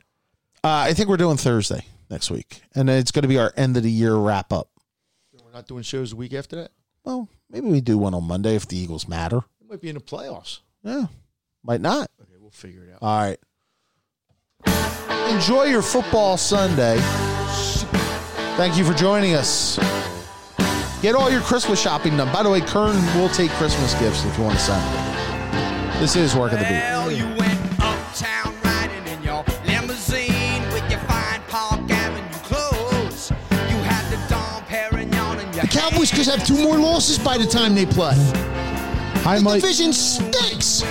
Uh, I think we're doing Thursday next week, and it's going to be our end of the year wrap up. So we're not doing shows the week after that? Well, maybe we do one on Monday if the Eagles matter. It might be in the playoffs. Yeah, might not. Okay, we'll figure it out. All right. Enjoy your football Sunday. Thank you for joining us. Get all your Christmas shopping done. By the way, Kern will take Christmas gifts if you want to send them. This is Work of the Beat. You went uptown. Cowboys could have two more losses by the time they play. Hi, the Mike. Division stinks.